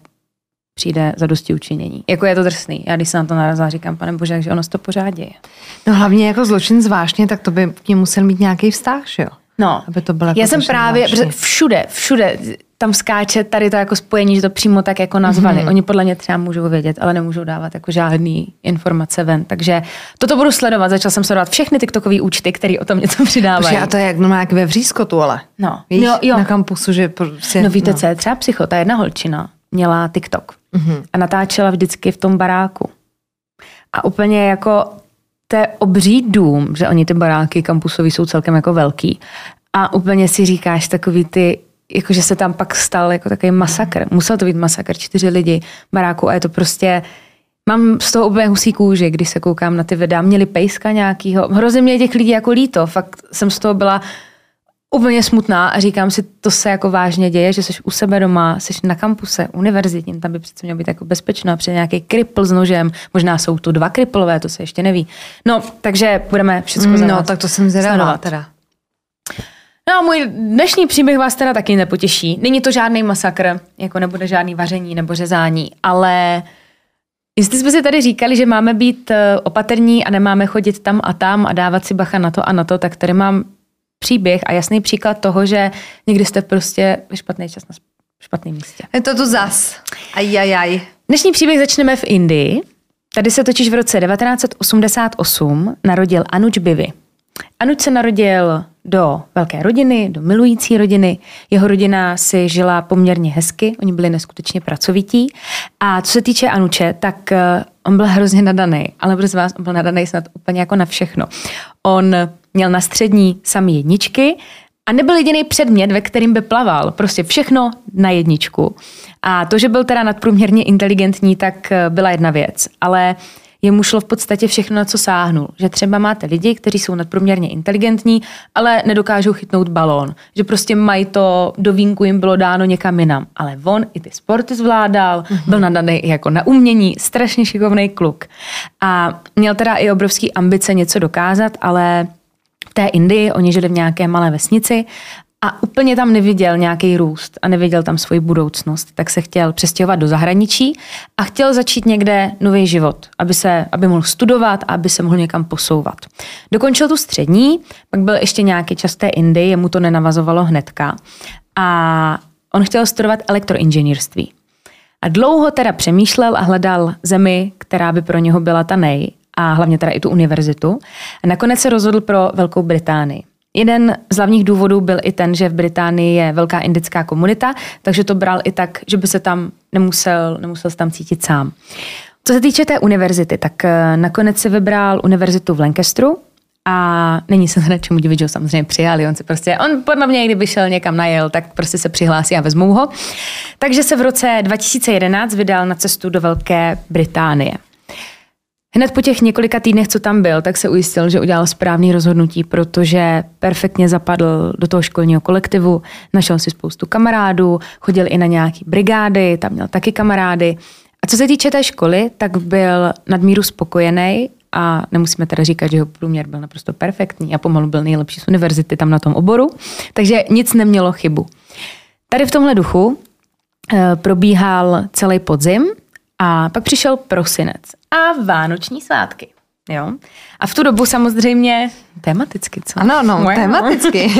přijde zadosti učinění. Jako je to drsný. Já když se na to narazila, říkám, pane bože, že ono se to pořád děje. No hlavně jako zločin zvážně, tak to by k němu musel mít nějaký vztah, že jo? No, aby to byla. Já jsem právě všude tam skáče tady to jako spojení, že to přímo tak jako nazvali. Oni podle mě třeba můžou vědět, ale nemůžou dávat jako žádný informace ven. Takže toto budu sledovat. Začala jsem sledovat všechny TikTokové účty, které o tom něco přidávají. A to je jak ve vřízkotu, ale. No. Víš, jo. Na kampusu, že prostě, no víte, co je třeba psycho, ta jedna holčina měla TikTok a natáčela vždycky v tom baráku. A úplně jako to je obří dům, že oni ty baráky kampusový jsou celkem jako velký. A úplně si říkáš takový ty, jakože se tam pak stal jako takový masakr. Musel to být masakr, 4 lidi baráku a je to prostě, mám z toho úplně husí kůži, když se koukám na ty videa, měli pejska nějakýho, hrozně mě těch lidí jako líto, fakt jsem z toho byla úplně smutná a říkám si, to se jako vážně děje, že jsi u sebe doma, jsi na kampuse univerzitním, tam by přece mělo být jako bezpečno a přijde nějaký kripl s nožem, možná jsou tu 2 kriplové, to se ještě neví. No, takže budeme všechno sledovat. No, tak to jsem zvědavá teda. No a můj dnešní příběh vás teda taky nepotěší. Není to žádný masakr, jako nebude žádný vaření nebo řezání, ale jestli jsme si tady říkali, že máme být opatrní a nemáme chodit tam a tam a dávat si bacha na to a na to, tak tady mám příběh a jasný příklad toho, že někdy jste prostě ve špatný čas na špatném místě. Je to tu zas. Ajajaj. Dnešní příběh začneme v Indii. Tady se totiž v roce 1988 narodil Anuj Bidwe. Anuj se narodil do velké rodiny, do milující rodiny. Jeho rodina si žila poměrně hezky, oni byli neskutečně pracovití. A co se týče Anuče, tak on byl hrozně nadaný, ale pro vás on byl nadaný snad úplně jako na všechno. On měl na střední samý jedničky a nebyl jediný předmět, ve kterým by plaval. Prostě všechno na jedničku. A to, že byl teda nadprůměrně inteligentní, tak byla jedna věc. Ale jemu šlo v podstatě všechno, na co sáhnul. Že třeba máte lidi, kteří jsou nadprůměrně inteligentní, ale nedokážou chytnout balón. Že prostě mají to, do vínku jim bylo dáno někam jinam. Ale on i ty sporty zvládal, byl nadaný jako na umění, strašně šikovný kluk. A měl teda i obrovský ambice něco dokázat, ale v té Indii oni žili v nějaké malé vesnici a úplně tam neviděl nějaký růst a neviděl tam svoji budoucnost, tak se chtěl přestěhovat do zahraničí a chtěl začít někde nový život, aby mohl studovat a aby se mohl někam posouvat. Dokončil tu střední, pak byl ještě nějaký čas v té Indii, jemu to nenavazovalo hnedka a on chtěl studovat elektroinženýrství. A dlouho teda přemýšlel a hledal zemi, která by pro něho byla ta nej a hlavně teda i tu univerzitu. A nakonec se rozhodl pro Velkou Británii. Jeden z hlavních důvodů byl i ten, že v Británii je velká indická komunita, takže to bral i tak, že by se tam nemusel se tam cítit sám. Co se týče té univerzity, tak nakonec si vybral univerzitu v Lancasteru a není se teda čemu divit, že ho samozřejmě přijali. On podle mě, kdyby šel někam najel, tak prostě se přihlásí a vezmou ho. Takže se v roce 2011 vydal na cestu do Velké Británie. Hned po těch několika týdnech, co tam byl, tak se ujistil, že udělal správné rozhodnutí, protože perfektně zapadl do toho školního kolektivu, našel si spoustu kamarádů, chodil i na nějaké brigády, tam měl taky kamarády. A co se týče té školy, tak byl nadmíru spokojený a nemusíme teda říkat, že jeho průměr byl naprosto perfektní a pomalu byl nejlepší z univerzity tam na tom oboru, takže nic nemělo chybu. Tady v tomhle duchu probíhal celý podzim a pak přišel prosinec a vánoční svátky. Jo? A v tu dobu samozřejmě tematicky, co? Ano, no, tematicky.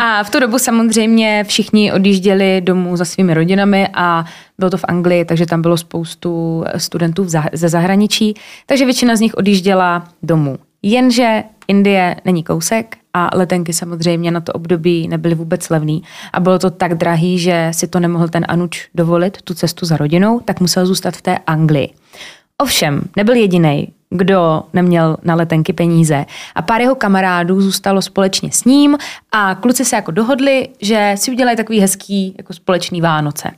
A v tu dobu samozřejmě všichni odjížděli domů za svými rodinami a bylo to v Anglii, takže tam bylo spoustu studentů ze zahraničí, takže většina z nich odjížděla domů. Jenže Indie není kousek a letenky samozřejmě na to období nebyly vůbec levný a bylo to tak drahý, že si to nemohl ten Anuč dovolit, tu cestu za rodinou, tak musel zůstat v té Anglii. Ovšem, nebyl jedinej, kdo neměl na letenky peníze a pár jeho kamarádů zůstalo společně s ním a kluci se jako dohodli, že si udělají takový hezký jako společný Vánoce.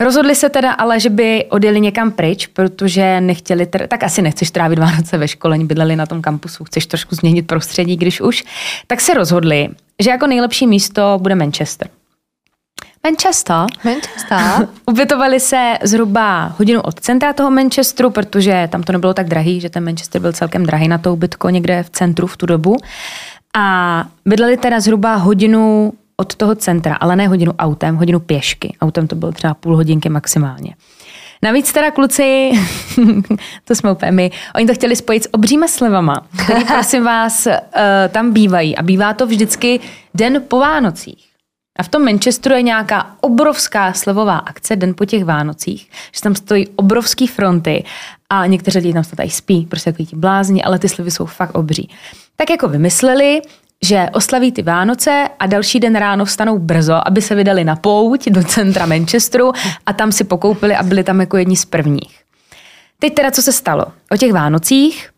Rozhodli se teda ale, že by odjeli někam pryč, protože nechtěli, tak asi nechceš trávit Vánoce ve škole, bydleli na tom kampusu, chceš trošku změnit prostředí, když už, tak se rozhodli, že jako nejlepší místo bude Manchester. Manchester. Ubytovali se zhruba hodinu od centra toho Manchesteru, protože tam to nebylo tak drahý, že ten Manchester byl celkem drahý na to ubytko někde v centru v tu dobu. A bydleli teda zhruba hodinu od toho centra, ale ne hodinu autem, hodinu pěšky. Autem to bylo třeba půl hodinky maximálně. Navíc teda kluci, to jsme úplně my, oni to chtěli spojit s obříma slevama, který prosím vás tam bývají. A bývá to vždycky den po Vánocích. A v tom Manchesteru je nějaká obrovská slevová akce den po těch Vánocích, že tam stojí obrovský fronty a někteří lidi tam snad i spí, prostě takový ti blázni, ale ty slevy jsou fakt obří. Tak jako vymysleli, že oslaví ty Vánoce a další den ráno vstanou brzo, aby se vydali na pouť do centra Manchesteru a tam si pokoupili a byli tam jako jedni z prvních. Teď teda co se stalo? O těch Vánocích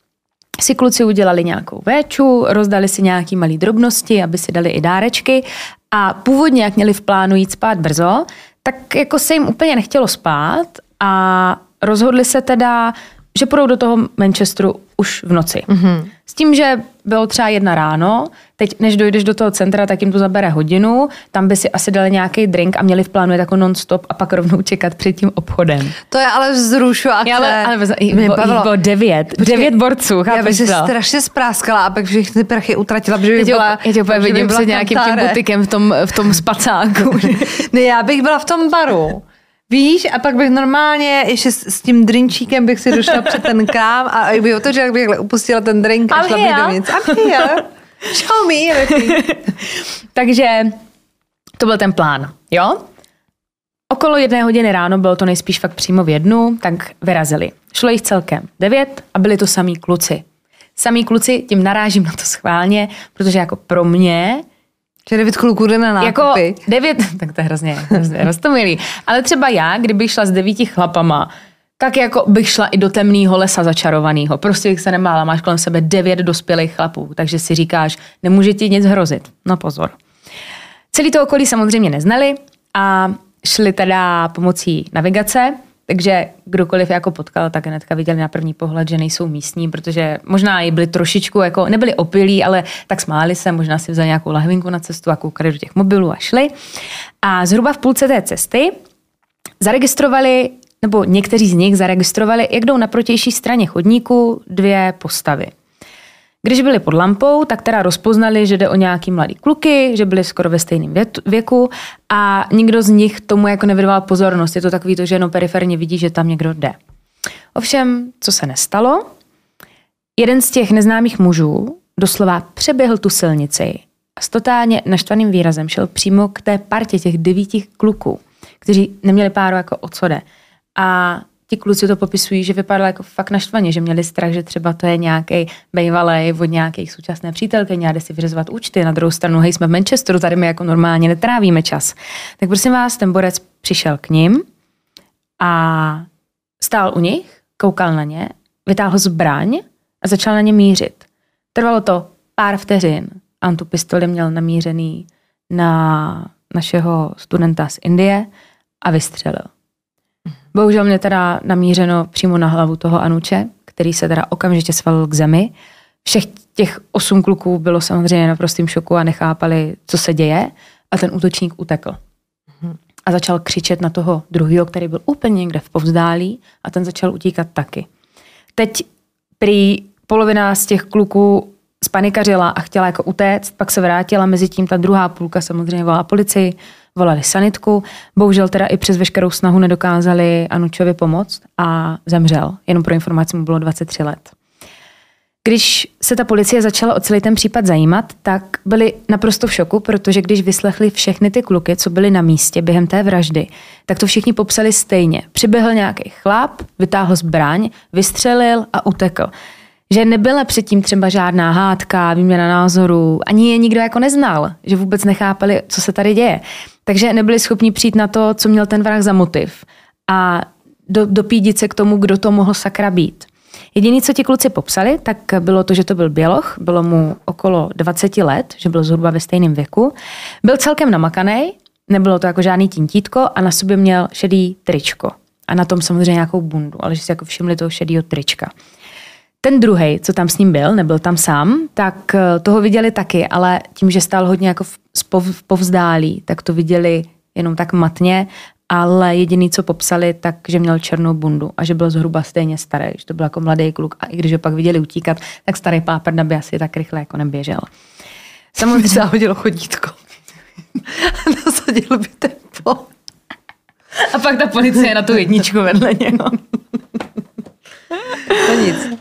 si kluci udělali nějakou véču, rozdali si nějaký malý drobnosti, aby si dali i dárečky a původně, jak měli v plánu jít spát brzo, tak jako se jim úplně nechtělo spát a rozhodli se teda, že půjdou do toho Manchesteru už v noci. S tím, že bylo třeba 1 ráno, teď než dojdeš do toho centra, tak jim to zabere hodinu, tam by si asi dali nějaký drink a měli v plánu jako non-stop a pak rovnou čekat před tím obchodem. To je ale vzrušující. Bylo 9 borců, chápeš? Já bych se strašně spráskala a pak všechny prachy utratila, protože bych byla... Já tě úplně vidím před nějakým tím butikem v tom spacáku. Ne, já bych byla v tom baru. Víš, a pak bych normálně ještě s tím drinčíkem bych si došla před ten krám a bych otočila, jak bych upustila ten drink a šla bych dovnitř. Show me. Takže to byl ten plán, jo? Okolo 1 hodiny ráno, bylo to nejspíš fakt přímo v 1, tak vyrazili. Šlo jich celkem 9 a byli to samí kluci. Samí kluci, tím narážím na to schválně, protože jako pro mě... Že 9 kluků jde na nákupy. Jako 9, tak to je hrozně roztomilý. Ale třeba já, kdybych šla s 9 chlapama, tak jako bych šla i do temného lesa začarovaného. Prostě bych se nemála, máš kolem sebe 9 dospělých chlapů, takže si říkáš, nemůže ti nic hrozit. No pozor. Celý to okolí samozřejmě neznali a šli teda pomocí navigace, takže kdokoliv jako potkal, tak hnedka viděli na první pohled, že nejsou místní, protože možná i byli trošičku, jako nebyli opilí, ale tak smáli se, možná si vzali nějakou lahvinku na cestu a koukali do těch mobilů a šli. A zhruba v půlce té cesty zaregistrovali, nebo někteří z nich zaregistrovali, jak jdou na protější straně chodníku 2 postavy. Když byli pod lampou, tak teda rozpoznali, že jde o nějaký mladý kluky, že byli skoro ve stejném věku a nikdo z nich tomu jako nevěnoval pozornost. Je to takový to, že jenom periferně vidí, že tam někdo jde. Ovšem, co se nestalo? Jeden z těch neznámých mužů doslova přeběhl tu silnici a s totálně naštvaným výrazem šel přímo k té partě těch 9 kluků, kteří neměli páru jako o co jde. A ti kluci to popisují, že vypadalo jako fakt naštvaně, že měli strach, že třeba to je nějaký bejvalej od nějakých současné přítelkyně a jde si vyřizovat účty. Na druhou stranu, hej, jsme v Manchesteru, tady my jako normálně netrávíme čas. Tak prosím vás, ten borec přišel k ním a stál u nich, koukal na ně, vytáhl zbraň a začal na ně mířit. Trvalo to pár vteřin a on tu pistoli měl namířený na našeho studenta z Indie a vystřelil. Bohužel mě teda namířeno přímo na hlavu toho Anuče, který se teda okamžitě svalil k zemi. Všech těch 8 kluků bylo samozřejmě na prostým šoku a nechápali, co se děje. A ten útočník utekl. A začal křičet na toho druhého, který byl úplně někde v povzdálí a ten začal utíkat taky. Teď prý polovina z těch kluků spanikařila a chtěla jako utéct, pak se vrátila, mezi tím ta druhá půlka samozřejmě volala policii, volali sanitku, bohužel teda i přes veškerou snahu nedokázali Anučovi pomoct a zemřel. Jenom pro informaci, mu bylo 23 let. Když se ta policie začala o celý ten případ zajímat, tak byli naprosto v šoku, protože když vyslechli všechny ty kluky, co byli na místě během té vraždy, tak to všichni popsali stejně. Přiběhl nějaký chlap, vytáhl zbraň, vystřelil a utekl. Že nebyla předtím třeba žádná hádka, výměna názorů, ani je nikdo jako neznal, že vůbec nechápali, co se tady děje. Takže nebyli schopni přijít na to, co měl ten vrah za motiv a dopídit se k tomu, kdo to mohl sakra být. Jediný, co ti kluci popsali, tak bylo to, že to byl běloch, bylo mu okolo 20 let, že byl zhruba ve stejném věku, byl celkem namakaný, nebylo to jako žádný tintítko a na sobě měl šedý tričko a na tom samozřejmě nějakou bundu, ale že si jako všimli toho šedýho trička. Ten druhej, co tam s ním byl, nebyl tam sám, tak toho viděli taky, ale tím, že stál hodně jako v povzdálí, tak to viděli jenom tak matně, ale jediný, co popsali, tak, že měl černou bundu a že byl zhruba stejně starý, že to byl jako mladý kluk a i když ho pak viděli utíkat, tak starý páprda by asi tak rychle jako neběžel. Samozřejmě zahodilo chodítko. Nasadil by tempo. A pak ta policie na tu jedničku vedle něho. To nic.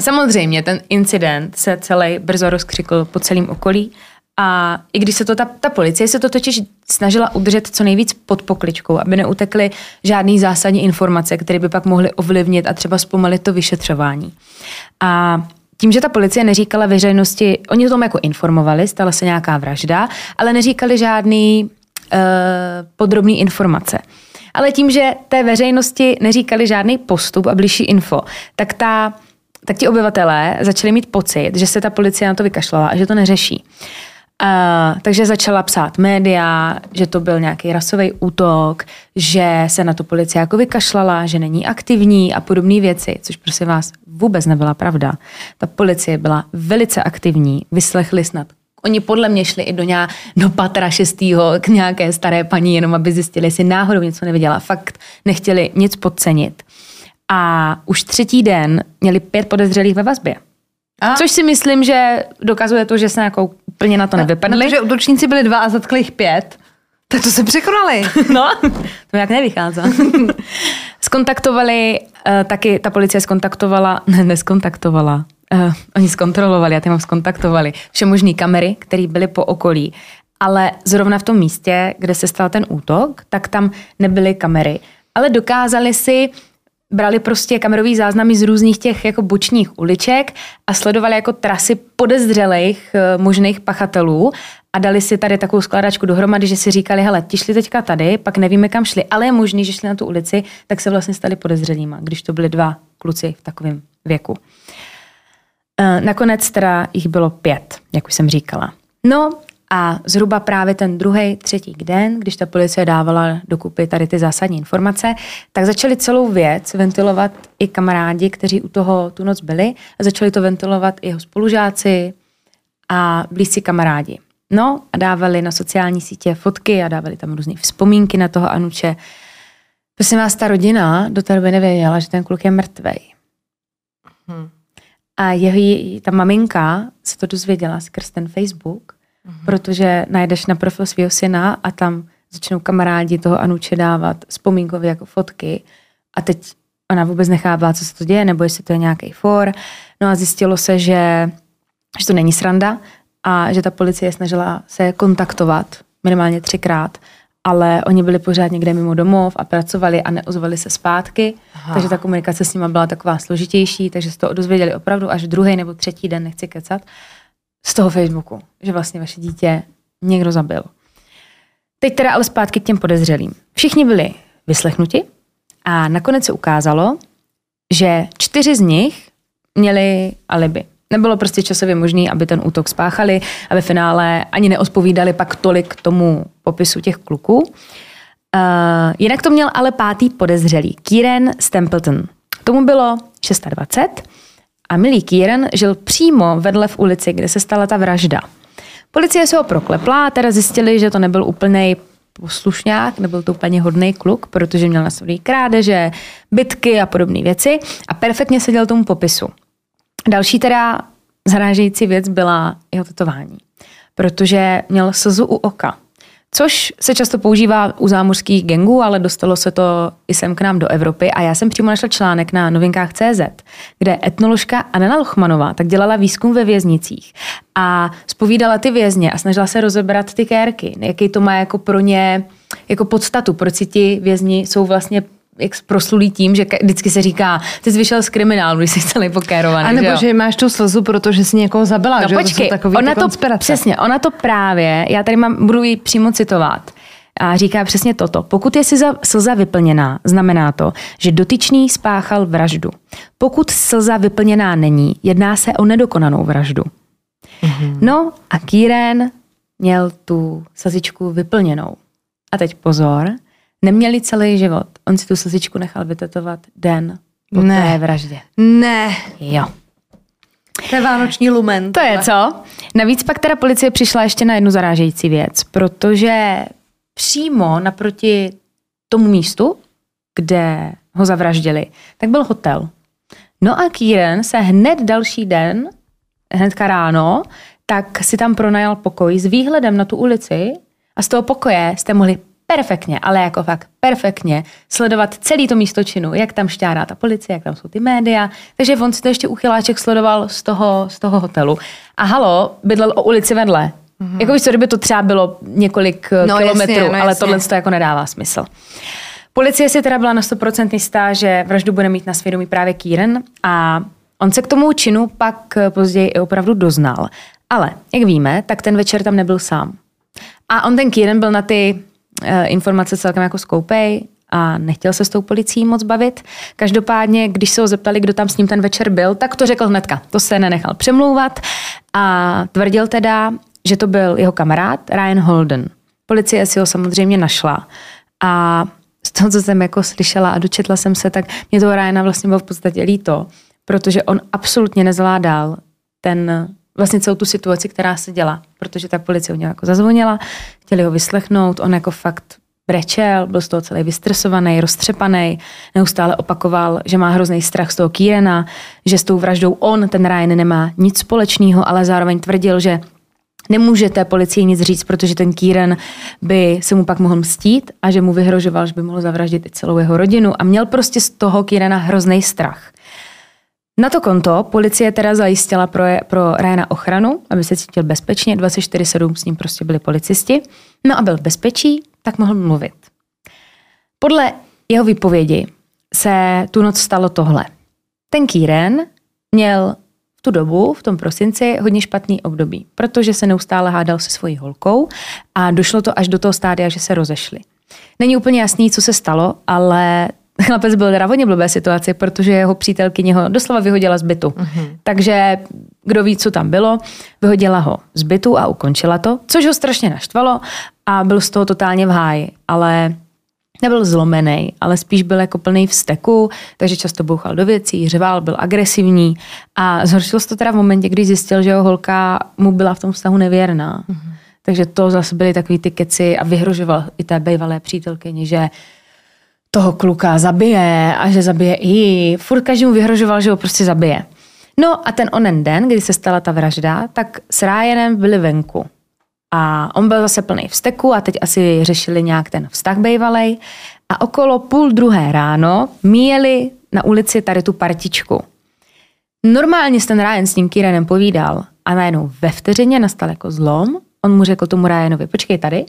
Samozřejmě ten incident se celý brzo rozkřikl po celém okolí a i když se to ta policie se to totiž snažila udržet co nejvíc pod pokličkou, aby neutekly žádný zásadní informace, které by pak mohly ovlivnit a třeba zpomalit to vyšetřování. A tím, že ta policie neříkala veřejnosti, oni o tom jako informovali, stala se nějaká vražda, ale neříkali žádný podrobný informace. Ale tím, že té veřejnosti neříkali žádný postup a blížší info, tak ti obyvatelé začali mít pocit, že se ta policie na to vykašlala a že to neřeší. Takže začala psát média, že to byl nějaký rasový útok, že se na to policie jako vykašlala, že není aktivní a podobné věci, což prosím vás vůbec nebyla pravda. Ta policie byla velice aktivní, vyslechli snad. Oni podle mě šli i do patra 6. k nějaké staré paní, jenom aby zjistili, jestli náhodou něco neviděla. Fakt nechtěli nic podcenit. A už 3. den měli 5 podezřelých ve vazbě. A? Což si myslím, že dokazuje to, že se jako úplně na to nevypadli. Protože útočníci byli 2 a zatkli jich 5. Tak to se překonali. No, to nějak nevychází. Oni zkontrolovali, já tě mám zkontaktovali všemožný kamery, které byly po okolí. Ale zrovna v tom místě, kde se stal ten útok, tak tam nebyly kamery. Ale dokázali si, brali prostě kamerový záznamy z různých těch jako bočních uliček a sledovali jako trasy podezřelých možných pachatelů a dali si tady takovou skládačku dohromady, že si říkali, hele, ti šli teďka tady, pak nevíme, kam šli, ale je možný, že šli na tu ulici, tak se vlastně stali podezřelýma, když to byli 2 kluci v takovém věku. Nakonec teda jich bylo 5, jak už jsem říkala. No a zhruba právě ten 2., 3. den, když ta policie dávala dokupy tady ty zásadní informace, tak začali celou věc ventilovat i kamarádi, kteří u toho tu noc byli, a začali to ventilovat i jeho spolužáci a blízcí kamarádi. No a dávali na sociální sítě fotky a dávali tam různé vzpomínky na toho Anuče. Prosím vás, ta rodina do té doby nevěděla, že ten kluk je mrtvej. A ta maminka se to dozvěděla skrz ten Facebook, protože najdeš na profil svého syna a tam začnou kamarádi toho Anuče dávat vzpomínkově jako fotky a teď ona vůbec nechápala, co se to děje, nebo jestli to je nějaký for. No a zjistilo se, že to není sranda a že ta policie snažila se kontaktovat minimálně 3krát, ale oni byli pořád někde mimo domov a pracovali a neozvali se zpátky. Aha. Takže ta komunikace s nima byla taková složitější, takže se to dozvěděli opravdu až 2. nebo 3. den, nechci kecat, z toho Facebooku, že vlastně vaše dítě někdo zabil. Teď teda ale zpátky k těm podezřelým. Všichni byli vyslechnuti a nakonec se ukázalo, že 4 z nich měli alibi. Nebylo prostě časově možné, aby ten útok spáchali a ve finále ani neodpovídali pak tolik tomu popisu těch kluků. Jinak to měl ale 5. podezřelý, Kieran Stapleton. Tomu bylo 26 a milý Kieran žil přímo vedle v ulici, kde se stala ta vražda. Policie se ho proklepla, teda zjistili, že to nebyl úplnej poslušňák, nebyl to úplně hodnej kluk, protože měl na svůj krádeže, bitky a podobné věci a perfektně seděl tomu popisu. Další teda zarážející věc byla jeho tetování, protože měl slzu u oka, což se často používá u zámořských gangů, ale dostalo se to i sem k nám do Evropy a já jsem přímo našla článek na novinkách.cz, kde etnoložka Anna Lochmanová tak dělala výzkum ve věznicích a zpovídala ty vězně a snažila se rozebrat ty kérky, jaký to má jako pro ně jako podstatu, proč si ti vězni jsou vlastně jak proslulí tím, že vždycky se říká, ty jsi vyšel z kriminálu, když jsi celý pokérovaný. A nebo že máš tu slzu, protože jsi někoho zabila. No že? Počkej, to ona to, přesně, ona to právě, já tady budu ji přímo citovat, a říká přesně toto. Pokud je slza vyplněná, znamená to, že dotyčný spáchal vraždu. Pokud slza vyplněná není, jedná se o nedokonanou vraždu. Mm-hmm. No a Kieran měl tu slzičku vyplněnou. A teď pozor, neměli celý život. On si tu slzičku nechal vytetovat den po té vraždě. Ne. Jo. To je vánoční lumen. To je co? Navíc pak teda policie přišla ještě na jednu zarážející věc, protože přímo naproti tomu místu, kde ho zavraždili, tak byl hotel. No a Kieran se hned další den, hnedka ráno, tak si tam pronajal pokoj s výhledem na tu ulici a z toho pokoje jste mohli perfektně, ale jako fakt perfektně sledovat celý to místo činu, jak tam šťárá ta policie, jak tam jsou ty média. Takže on si to ještě uchyláček sledoval z toho hotelu. A halo, bydlel o ulici vedle. Mm-hmm. Jako víš co, kdyby to třeba bylo několik kilometrů, jasně. Ale tohle to jako nedává smysl. Policie si teda byla na 100% jistá, že vraždu bude mít na svědomí právě Kieran a on se k tomu činu pak později i opravdu doznal. Ale, jak víme, tak ten večer tam nebyl sám. A on ten Kieran byl na ty informace celkem jako skoupej a nechtěl se s tou policií moc bavit. Každopádně, když se ho zeptali, kdo tam s ním ten večer byl, tak to řekl hnedka. To se nenechal přemlouvat a tvrdil teda, že to byl jeho kamarád Ryan Holden. Policie si ho samozřejmě našla a z toho, co jsem jako slyšela a dočetla jsem se, tak mě toho Ryana vlastně bylo v podstatě líto, protože on absolutně nezvládal ten, vlastně celou tu situaci, která se děla, protože ta policie od něj jako zazvonila, chtěli ho vyslechnout, on jako fakt brečel, byl z toho celý vystresovaný, roztřepaný, neustále opakoval, že má hrozný strach z toho Kierana, že s tou vraždou on, ten Ryan, nemá nic společného, ale zároveň tvrdil, že nemůže té policii nic říct, protože ten Kieran by se mu pak mohl mstít a že mu vyhrožoval, že by mohl zavraždit i celou jeho rodinu a měl prostě z toho Kierana hrozný strach. Na to konto policie teda zajistila pro Ryana ochranu, aby se cítil bezpečně, 24/7 s ním prostě byli policisti. No a byl v bezpečí, tak mohl mluvit. Podle jeho výpovědi se tu noc stalo tohle. Ten Kieran měl v tu dobu, v tom prosinci, hodně špatný období, protože se neustále hádal se svojí holkou a došlo to až do toho stádia, že se rozešli. Není úplně jasný, co se stalo, ale chlapec byl teda hodně blbé situaci, protože jeho přítelkyně ho doslova vyhodila z bytu. Mm-hmm. Takže kdo ví, co tam bylo, vyhodila ho z bytu a ukončila to, což ho strašně naštvalo a byl z toho totálně v háji, ale nebyl zlomený, ale spíš byl jako plný vzteku, takže často bouchal do věcí, řval, byl agresivní a zhoršilo se to teda v momentě, kdy zjistil, že jeho holka mu byla v tom vztahu nevěrná. Mm-hmm. Takže to zase byly takový ty keci a vyhrožoval i té bývalé přítelkyni, že toho kluka zabije a že zabije i ji. Furt každý mu vyhrožoval, že ho prostě zabije. No a ten onen den, kdy se stala ta vražda, tak s Ryanem byli venku. A on byl zase plný vzteku a teď asi řešili nějak ten vztah bejvalej. A okolo 1:30 ráno míjeli na ulici tady tu partičku. Normálně ten Ryan s tím Kierenem povídal a najednou ve vteřině nastal jako zlom. On mu řekl tomu Ryanovi, počkej tady.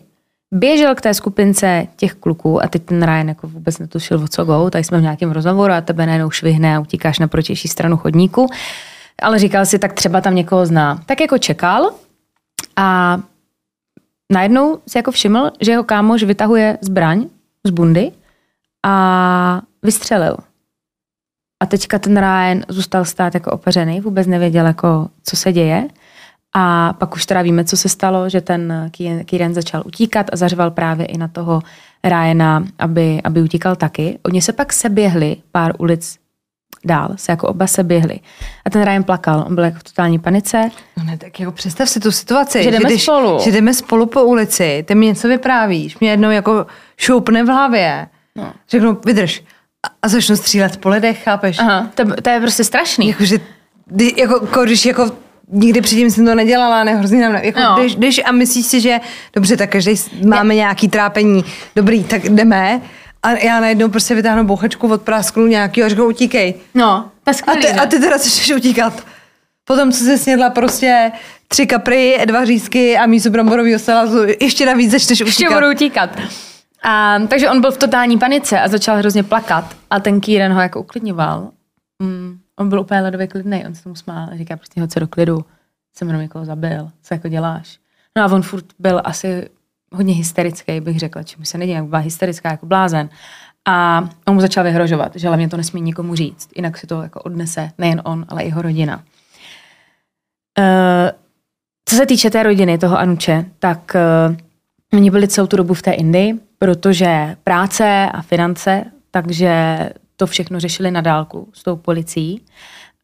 Běžel k té skupince těch kluků a teď ten Ryan jako vůbec netušil, o co go, tady jsme v nějakém rozhovoru a tebe najednou švihne a utíkáš na protější stranu chodníku. Ale říkal si, tak třeba tam někoho zná. Tak jako čekal a najednou si jako všiml, že jeho kámoš vytahuje zbraň z bundy a vystřelil. A teďka ten Ryan zůstal stát jako opařený, vůbec nevěděl, jako, co se děje. A pak už teda víme, co se stalo, že ten Kieran začal utíkat a zařval právě i na toho Ryana, aby utíkal taky. Oni se pak seběhli pár ulic dál, se jako oba seběhli. A ten Ryan plakal, on byl jako v totální panice. No ne, tak jako představ si tu situaci, že jdeme spolu po ulici, ty mi něco vyprávíš, mě jednou jako šoupne v hlavě, no. Řeknu, vydrž a začnu střílet po lidech, chápeš? Aha, to je prostě strašný. Když nikdy předtím jsem to nedělala, nehrozně nám jako no. jdeš a myslíš si, že dobře, tak každý máme nějaký trápení, dobrý, tak jdeme a já najednou prostě vytáhnu bouchačku, odprásknu nějaký a řeknu utíkej. No, to je skvělý, a ty teda chceš utíkat. Potom, co jsi snědla prostě 3 kapry, 2 řízky a mísu bramborovýho salátu, ještě navíc začneš utíkat. Ještě budu utíkat. Takže on byl v totální panice a začal hrozně plakat a ten Kieran ho jako uklidňoval. On byl úplně ledově klidnej, on se tomu smál a říká prostě hoď se do klidu, jsem jenom někoho zabil, co jako děláš. No a on furt byl asi hodně hysterický, bych řekla, čemu se nedím, byla hysterická jako blázen. A on mu začal vyhrožovat, že ale mě to nesmí nikomu říct, jinak si to jako odnese nejen on, ale i jeho rodina. Co se týče té rodiny, toho Anuče, tak oni byli celou tu dobu v té Indii, protože práce a finance, takže to všechno řešili na dálku s tou policií,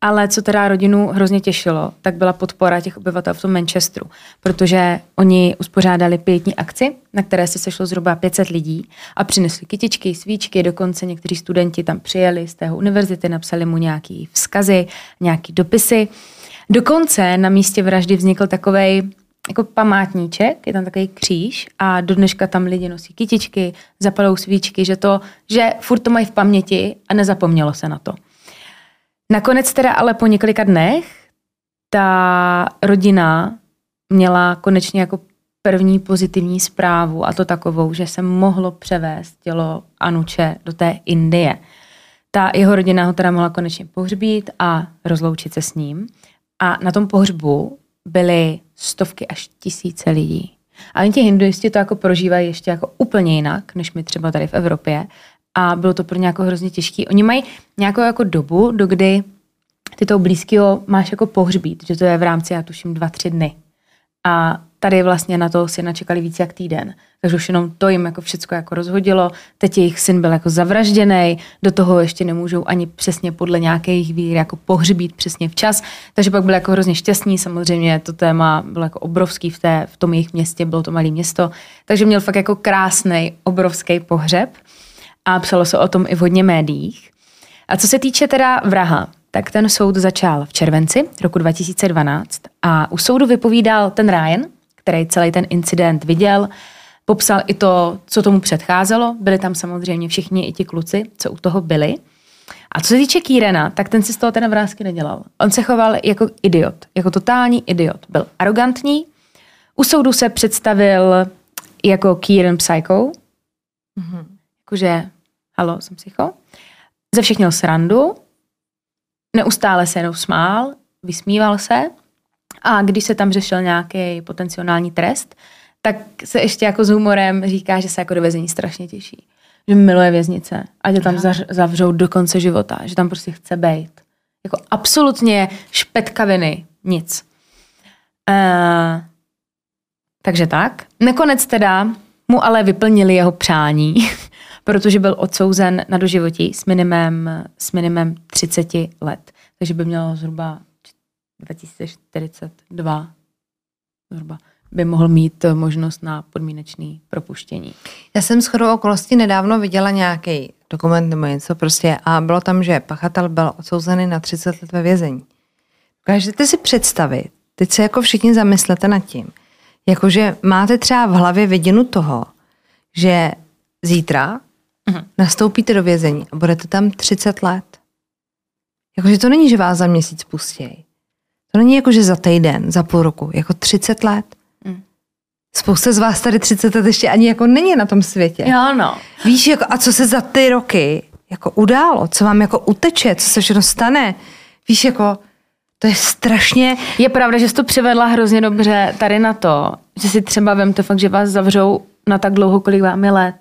ale co teda rodinu hrozně těšilo, tak byla podpora těch obyvatel v tom Manchesteru, protože oni uspořádali pietní akci, na které se sešlo zhruba 500 lidí a přinesli kytičky, svíčky, dokonce někteří studenti tam přijeli z tého univerzity, napsali mu nějaký vzkazy, nějaký dopisy. Dokonce na místě vraždy vznikl takovej jako památníček, je tam takový kříž a do dneška tam lidi nosí kytičky, zapalou svíčky, že furt to mají v paměti a nezapomnělo se na to. Nakonec teda ale po několika dnech ta rodina měla konečně jako první pozitivní zprávu a to takovou, že se mohlo převést tělo Anuče do té Indie. Ta jeho rodina ho teda mohla konečně pohřbít a rozloučit se s ním. A na tom pohřbu byly 100 až 1000 lidí. A oni ti hinduisti to jako prožívají ještě jako úplně jinak, než my třeba tady v Evropě. A bylo to pro ně jako hrozně těžký. Oni mají nějakou jako dobu, dokdy ty toho blízkého máš jako pohřbít, že to je v rámci, já tuším, 2-3 dny. A Tady vlastně na toho syna čekali víc jak týden. Takže už jenom to jim jako všecko jako rozhodilo. Teď jejich syn byl jako zavražděný, do toho ještě nemůžou ani přesně podle nějakých vír jako pohřbít přesně včas. Takže pak byli jako hrozně šťastní. Samozřejmě to téma bylo jako obrovský v tom jejich městě, bylo to malé město. Takže měl fakt jako krásný, obrovský pohřeb a psalo se o tom i v hodně médiích. A co se týče teda vraha, tak ten soud začal v červenci roku 2012 a u soudu vypovídal ten Ryan, který celý ten incident viděl, popsal i to, co tomu předcházelo. Byli tam samozřejmě všichni i ti kluci, co u toho byli. A co se týče Kierana, tak ten si z toho ten vrásky nedělal. On se choval jako idiot, jako totální idiot. Byl arrogantní. U soudu se představil jako Kieran Psycho. Mm-hmm. Jakože, halo, jsem psycho. Ze všech měl srandu. Neustále se jenom smál, vysmíval se. A když se tam řešil nějaký potenciální trest, tak se ještě jako s humorem říká, že se jako do vězení strašně těší. Že miluje věznice a že tam zavřou do konce života. Že tam prostě chce bejt. Jako absolutně špetkaviny. Nic. Takže tak. Nakonec teda mu ale vyplnili jeho přání, protože byl odsouzen na doživotí s minimem 30 let. Takže by mělo zhruba 2042 zhruba by mohl mít možnost na podmínečné propuštění. Já jsem shodou okolností nedávno viděla nějaký dokument nebo něco prostě a bylo tam, že pachatel byl odsouzený na 30 let ve vězení. Dokážete si představit, teď se jako všichni zamyslete nad tím, jakože máte třeba v hlavě vidinu toho, že zítra nastoupíte do vězení a budete tam 30 let. Jakože to není, že vás za měsíc pustějí. To není jako, že za týden, za půl roku, jako 30 let. Spousta z vás tady 30 let ještě ani jako není na tom světě. Jo, no. Víš, jako, a co se za ty roky jako událo, co vám jako uteče, co se všechno stane. Víš, jako, to je strašně... Je pravda, že jsi to přivedla hrozně dobře tady na to, že si třeba vemte fakt, že vás zavřou na tak dlouho, kolik vám je let.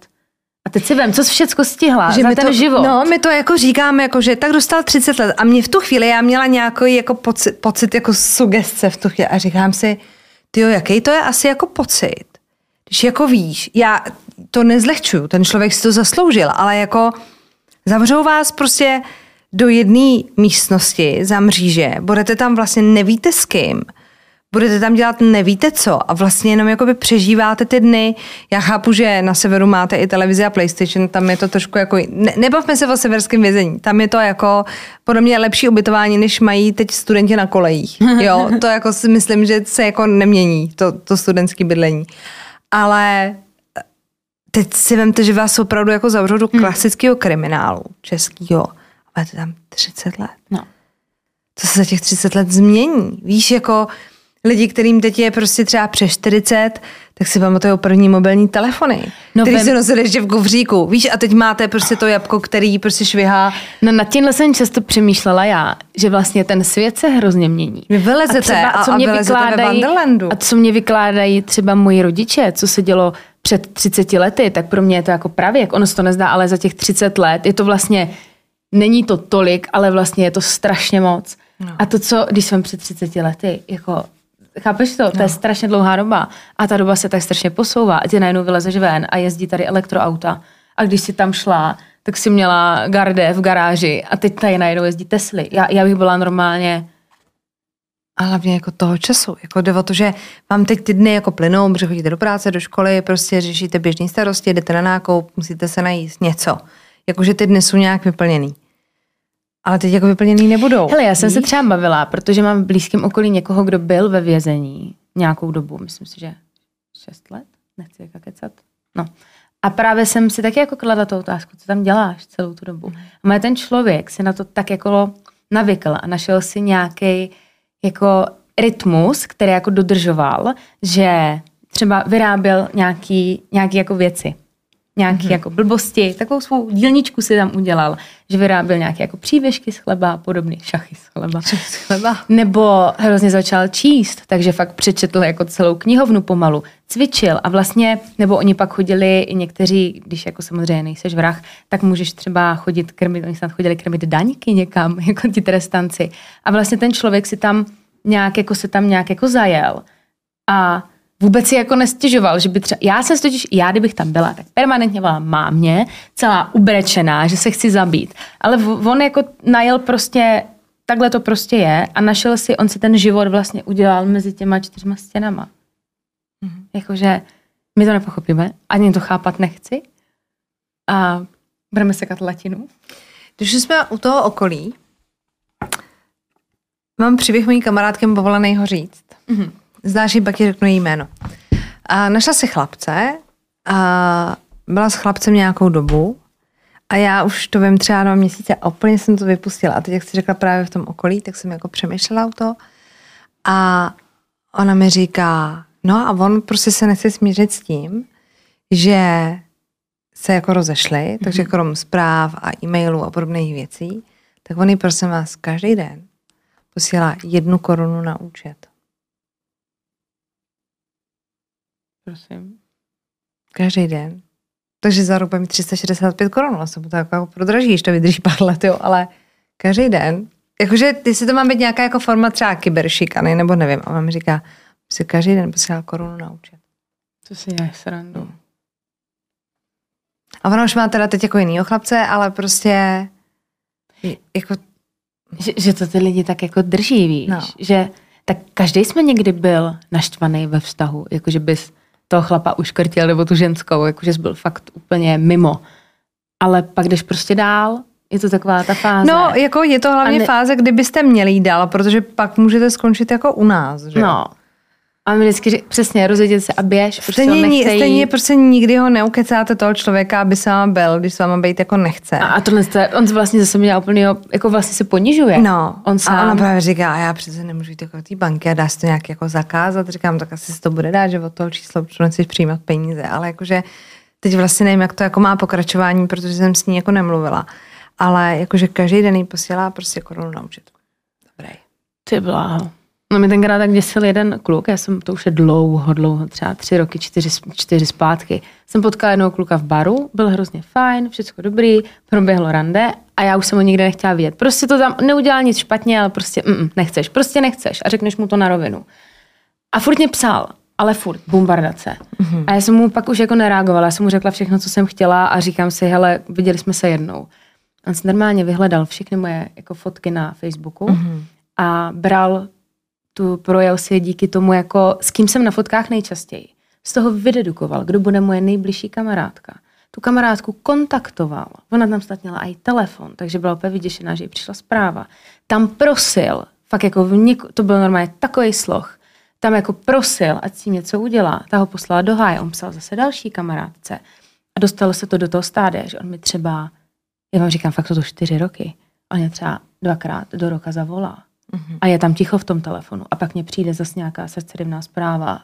A teď si vem, co jsi všecko stihla že za ten život. No, my to jako říkáme, jako, že tak dostal 30 let a mě v tu chvíli, já měla nějaký jako pocit jako sugestce v tu chvíli a říkám si, tyjo, jaký to je asi jako pocit. Když jako víš, já to nezlehčuju, ten člověk si to zasloužil, ale jako zavřou vás prostě do jedné místnosti za mříže, budete tam vlastně nevíte s kým, budete tam dělat nevíte co a vlastně jenom jakoby přežíváte ty dny. Já chápu, že na severu máte i televizi a PlayStation, tam je to trošku jako... Nebavme se o severském vězení, tam je to jako podle mě lepší ubytování, než mají teď studenti na kolejích. Jo, to jako si myslím, že se jako nemění, to studentské bydlení. Ale teď si vemte, že vás opravdu jako zavřou do klasického kriminálu českého. A je to tam 30 let. No. Co se za těch 30 let změní? Víš, jako... Lidi, kterým teď je prostě třeba přes 40, tak si pamatují první mobilní telefony, který si nosili ještě v kufříku. Víš, a teď máte prostě to jabko, který prostě švihá. No nad tímhle jsem často přemýšlela já, že vlastně ten svět se hrozně mění. Vy vylezete a, třeba, a, co a mě vylezete ve Wonderlandu. A co mě vykládají třeba moji rodiče, co se dělo před 30 lety, tak pro mě je to jako pravěk. Ono se to nezdá, ale za těch 30 let je to vlastně, není to tolik, ale vlastně je to strašně moc. No. A to, co, když jsem před 30 lety, jako... Chápeš to? To je strašně dlouhá doba. A ta doba se tak strašně posouvá. A ty najednou vylezeš ven a jezdí tady elektroauta. A když si tam šla, tak si měla garde v garáži. A teď tady najednou jezdí Tesly. Já bych byla normálně... A hlavně jako toho času. Jako jde o to, že vám teď ty dny jako plynou, protože chodíte do práce, do školy, prostě řešíte běžné starosti, jdete na nákup, musíte se najíst něco. Jakože ty dny jsou nějak vyplněný. Ale teď jako vyplněný nebudou. Hele, já jsem se třeba bavila, protože mám v blízkém okolí někoho, kdo byl ve vězení nějakou dobu, myslím si, že 6 let, nechci jak kecat. No. A právě jsem si taky jako kladla tu otázku, co tam děláš celou tu dobu. A moje ten člověk si na to tak jako navykl a našel si nějaký jako rytmus, který jako dodržoval, že třeba vyráběl nějaký jako věci. Nějaké jako blbosti, takovou svou dílničku si tam udělal, že vyráběl nějaké jako přívěšky z chleba a podobně, šachy z chleba. Nebo hrozně začal číst, takže fakt přečetl jako celou knihovnu pomalu, cvičil a vlastně, nebo oni pak chodili i někteří, když jako samozřejmě nejseš vrah, tak můžeš třeba chodit krmit, oni snad chodili krmit daňky někam, jako ti trestanci. A vlastně ten člověk si tam nějak jako zajel a vůbec si jako nestěžoval, že by třeba, já kdybych tam byla, tak permanentně byla mámě, celá ubrečená, že se chci zabít. Ale on jako najel prostě, takhle to prostě je a našel si, on si ten život vlastně udělal mezi těma 4 stěnama. Mm-hmm. Jakože my to nepochopíme, ani to chápat nechci a budeme sekat latinu. Když jsme u toho okolí, mám příběh mojí kamarádky povolenej ho říct. Mm-hmm. Znáš ji, pak ti řeknu její jméno. A našla si chlapce a byla s chlapcem nějakou dobu a já už to vím třeba 2 měsíce a úplně jsem to vypustila. A teď, jak jsi řekla právě v tom okolí, tak jsem jako přemýšlela o to a ona mi říká, no a on prostě se nechce smířit s tím, že se jako rozešli, takže krom zpráv a e-mailů a podobných věcí, tak on jí prosím vás každý den posílá 1 korunu na účet. Prosím. Každý den. Takže za rok bude mít 365 korun. Asi to jako prodražíš, to vydrží pár let, jo, ale každý den. Jakože, jestli to má být nějaká jako forma třeba kyberšikany, nebo nevím. A mám říká, si každý den posílá korunu na účet. To si děláš srandu. No. A ona už má teda teď jako jinýho chlapce, ale prostě jako... že to ty lidi tak jako drží, víš? No. Že, tak každý jsme někdy byl naštvaný ve vztahu, jakože bys toho chlapa uškrtil nebo tu ženskou, jakože jsi byl fakt úplně mimo. Ale pak jdeš prostě dál, je to taková ta fáze. No, jako je to hlavně fáze, kdy byste měli jít dál, protože pak můžete skončit jako u nás, že? No. A my vždycky přesně rozjedět se a běž, protože ho nechce jít. Stejně prostě nikdy ho neukecáte toho člověka, aby s váma byl, když s váma být jako nechce. A tohle, on vlastně zase mě úplně, jako vlastně se ponižuje. No, on sám. A ona právě říká, a já přece nemůžu jít jako do té banky a dá se to nějak jako zakázat. Říkám, tak asi se to bude dát, že od toho čísla už nechceš přijímat peníze. Ale jakože teď vlastně nevím, jak to jako má pokračování, protože jsem s ní jako nemluvila. Ale jakože každý den jí posílá prostě korunu na účet. Dobrý. Ty bláho. No mi tenkrát tak děsil jeden kluk, já jsem to už je dlouho, třeba 3 roky, 4 zpátky. Jsem potkala jednoho kluka v baru, byl hrozně fajn, všecko dobrý, proběhlo rande a já už jsem ho nikde nechtěla vidět. Prostě to tam neudělal nic špatně, ale prostě nechceš, prostě nechceš a řekneš mu to na rovinu. A furt mě psal, ale furt, bombardace. Mm-hmm. A já jsem mu pak už jako nereagovala, já jsem mu řekla všechno, co jsem chtěla a říkám si, hele, viděli jsme se jednou. On se normálně vyhledal všechny moje jako fotky na Facebooku a bral tu projel si díky tomu, jako s kým jsem na fotkách nejčastěji. Z toho vydedukoval, kdo bude moje nejbližší kamarádka. Tu kamarádku kontaktoval. Ona tam snad měla i telefon, takže byla úplně vyděšená, že jí přišla zpráva. Tam prosil, fakt jako to byl normálně takový sloh, tam jako prosil, ať si něco udělá. Ta ho poslala do háje, on psal zase další kamarádce. A dostalo se to do toho stádia, že on mi třeba, já vám říkám, fakt to 4 roky, on mě třeba 2krát do roka zavolá. A je tam ticho v tom telefonu. A pak mě přijde zase nějaká srdcerivná zpráva.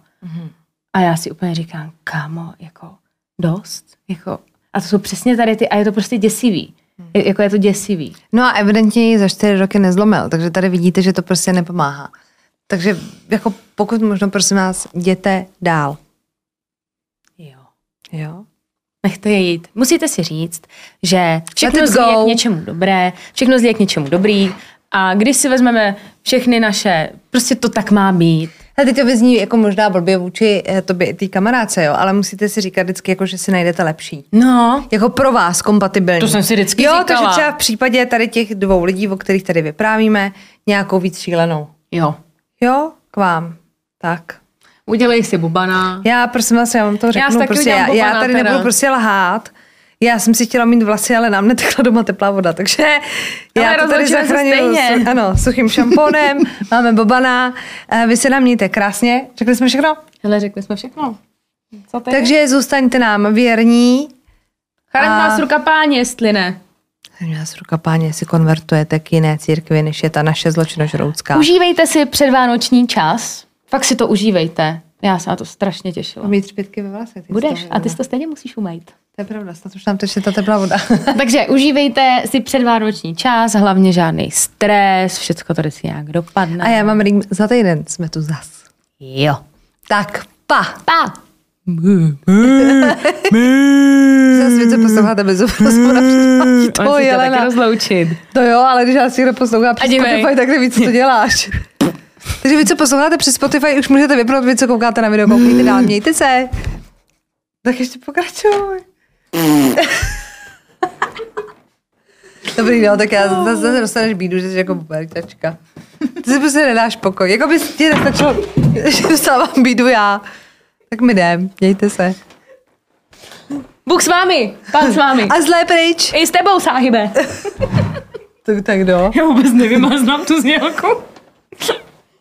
A já si úplně říkám, kámo, jako dost. Jako, a to jsou přesně tady ty, a je to prostě děsivý. Jako je to děsivý. No a evidentně ji za 4 roky nezlomil, takže tady vidíte, že to prostě nepomáhá. Takže jako pokud možno, prosím vás, jděte dál. Jo. Nechte je jít. Musíte si říct, že všechno zlí je k něčemu dobré, všechno zlí je k něčemu dobrý. A když si vezmeme všechny naše, prostě to tak má být. A teď to vyzní jako možná blbě vůči tobě té kamarádce, jo, ale musíte si říkat vždycky, jako, že si najdete lepší. No. Jako pro vás kompatibilní. To jsem si vždycky říkala. Jo, takže třeba v případě tady těch 2 lidí, o kterých tady vyprávíme, nějakou víc šílenou. Jo, k vám. Tak. Udělej si bubana. Já, prosím vás, já vám to řeknu. Já tady nebudu prostě lhát. Já jsem si chtěla mít vlasy, ale nám netekla doma teplá voda, takže já to tady zachraňuju suchým šampónem, máme bobana, vy se nám mějte krásně. Řekli jsme všechno? Hele, řekli jsme všechno. Co teď? Takže zůstaňte nám věrní. Chraň nás rukapáně, jestli ne. Chraň nás rukapáně, jestli konvertujete k jiné církvi, než je ta naše zločinožroucká. Užívejte si předvánoční čas, fakt si to užívejte. Já se na to strašně těšila. Mít třpětky ve vlasech. Budeš a ty to stejně musíš umýt. To je pravda, snad už nám teče ta teplá voda. Takže užívejte si předvánoční čas, hlavně žádný stres, všecko tady si nějak dopadne. A já mám rým, za týden jsme tu zas. Jo. Tak pa. Zas více posloucháte bez opravdu na předvánoční. To je taky rozloučit. To jo, ale když nás někdo poslouchá přes Spotify, tak nevíc, co děláš. Takže vy, co posloucháte přes Spotify, už můžete vypnout, vy, co koukáte na video, koukejte dál, mějte se. Tak ještě pokračuj. Dobrý, no, tak já zase dostaneš bídu, že jsi jako berťačka. Ty si prostě nedáš pokoj. Jako bys tě nestačilo, že dostávám bídu já. Tak my jdem, mějte se. Bůh s vámi, pán s vámi. A zlé pryč. I s tebou, sáhybe. Tak kdo? Já vůbec nevím, a znám tu znělku.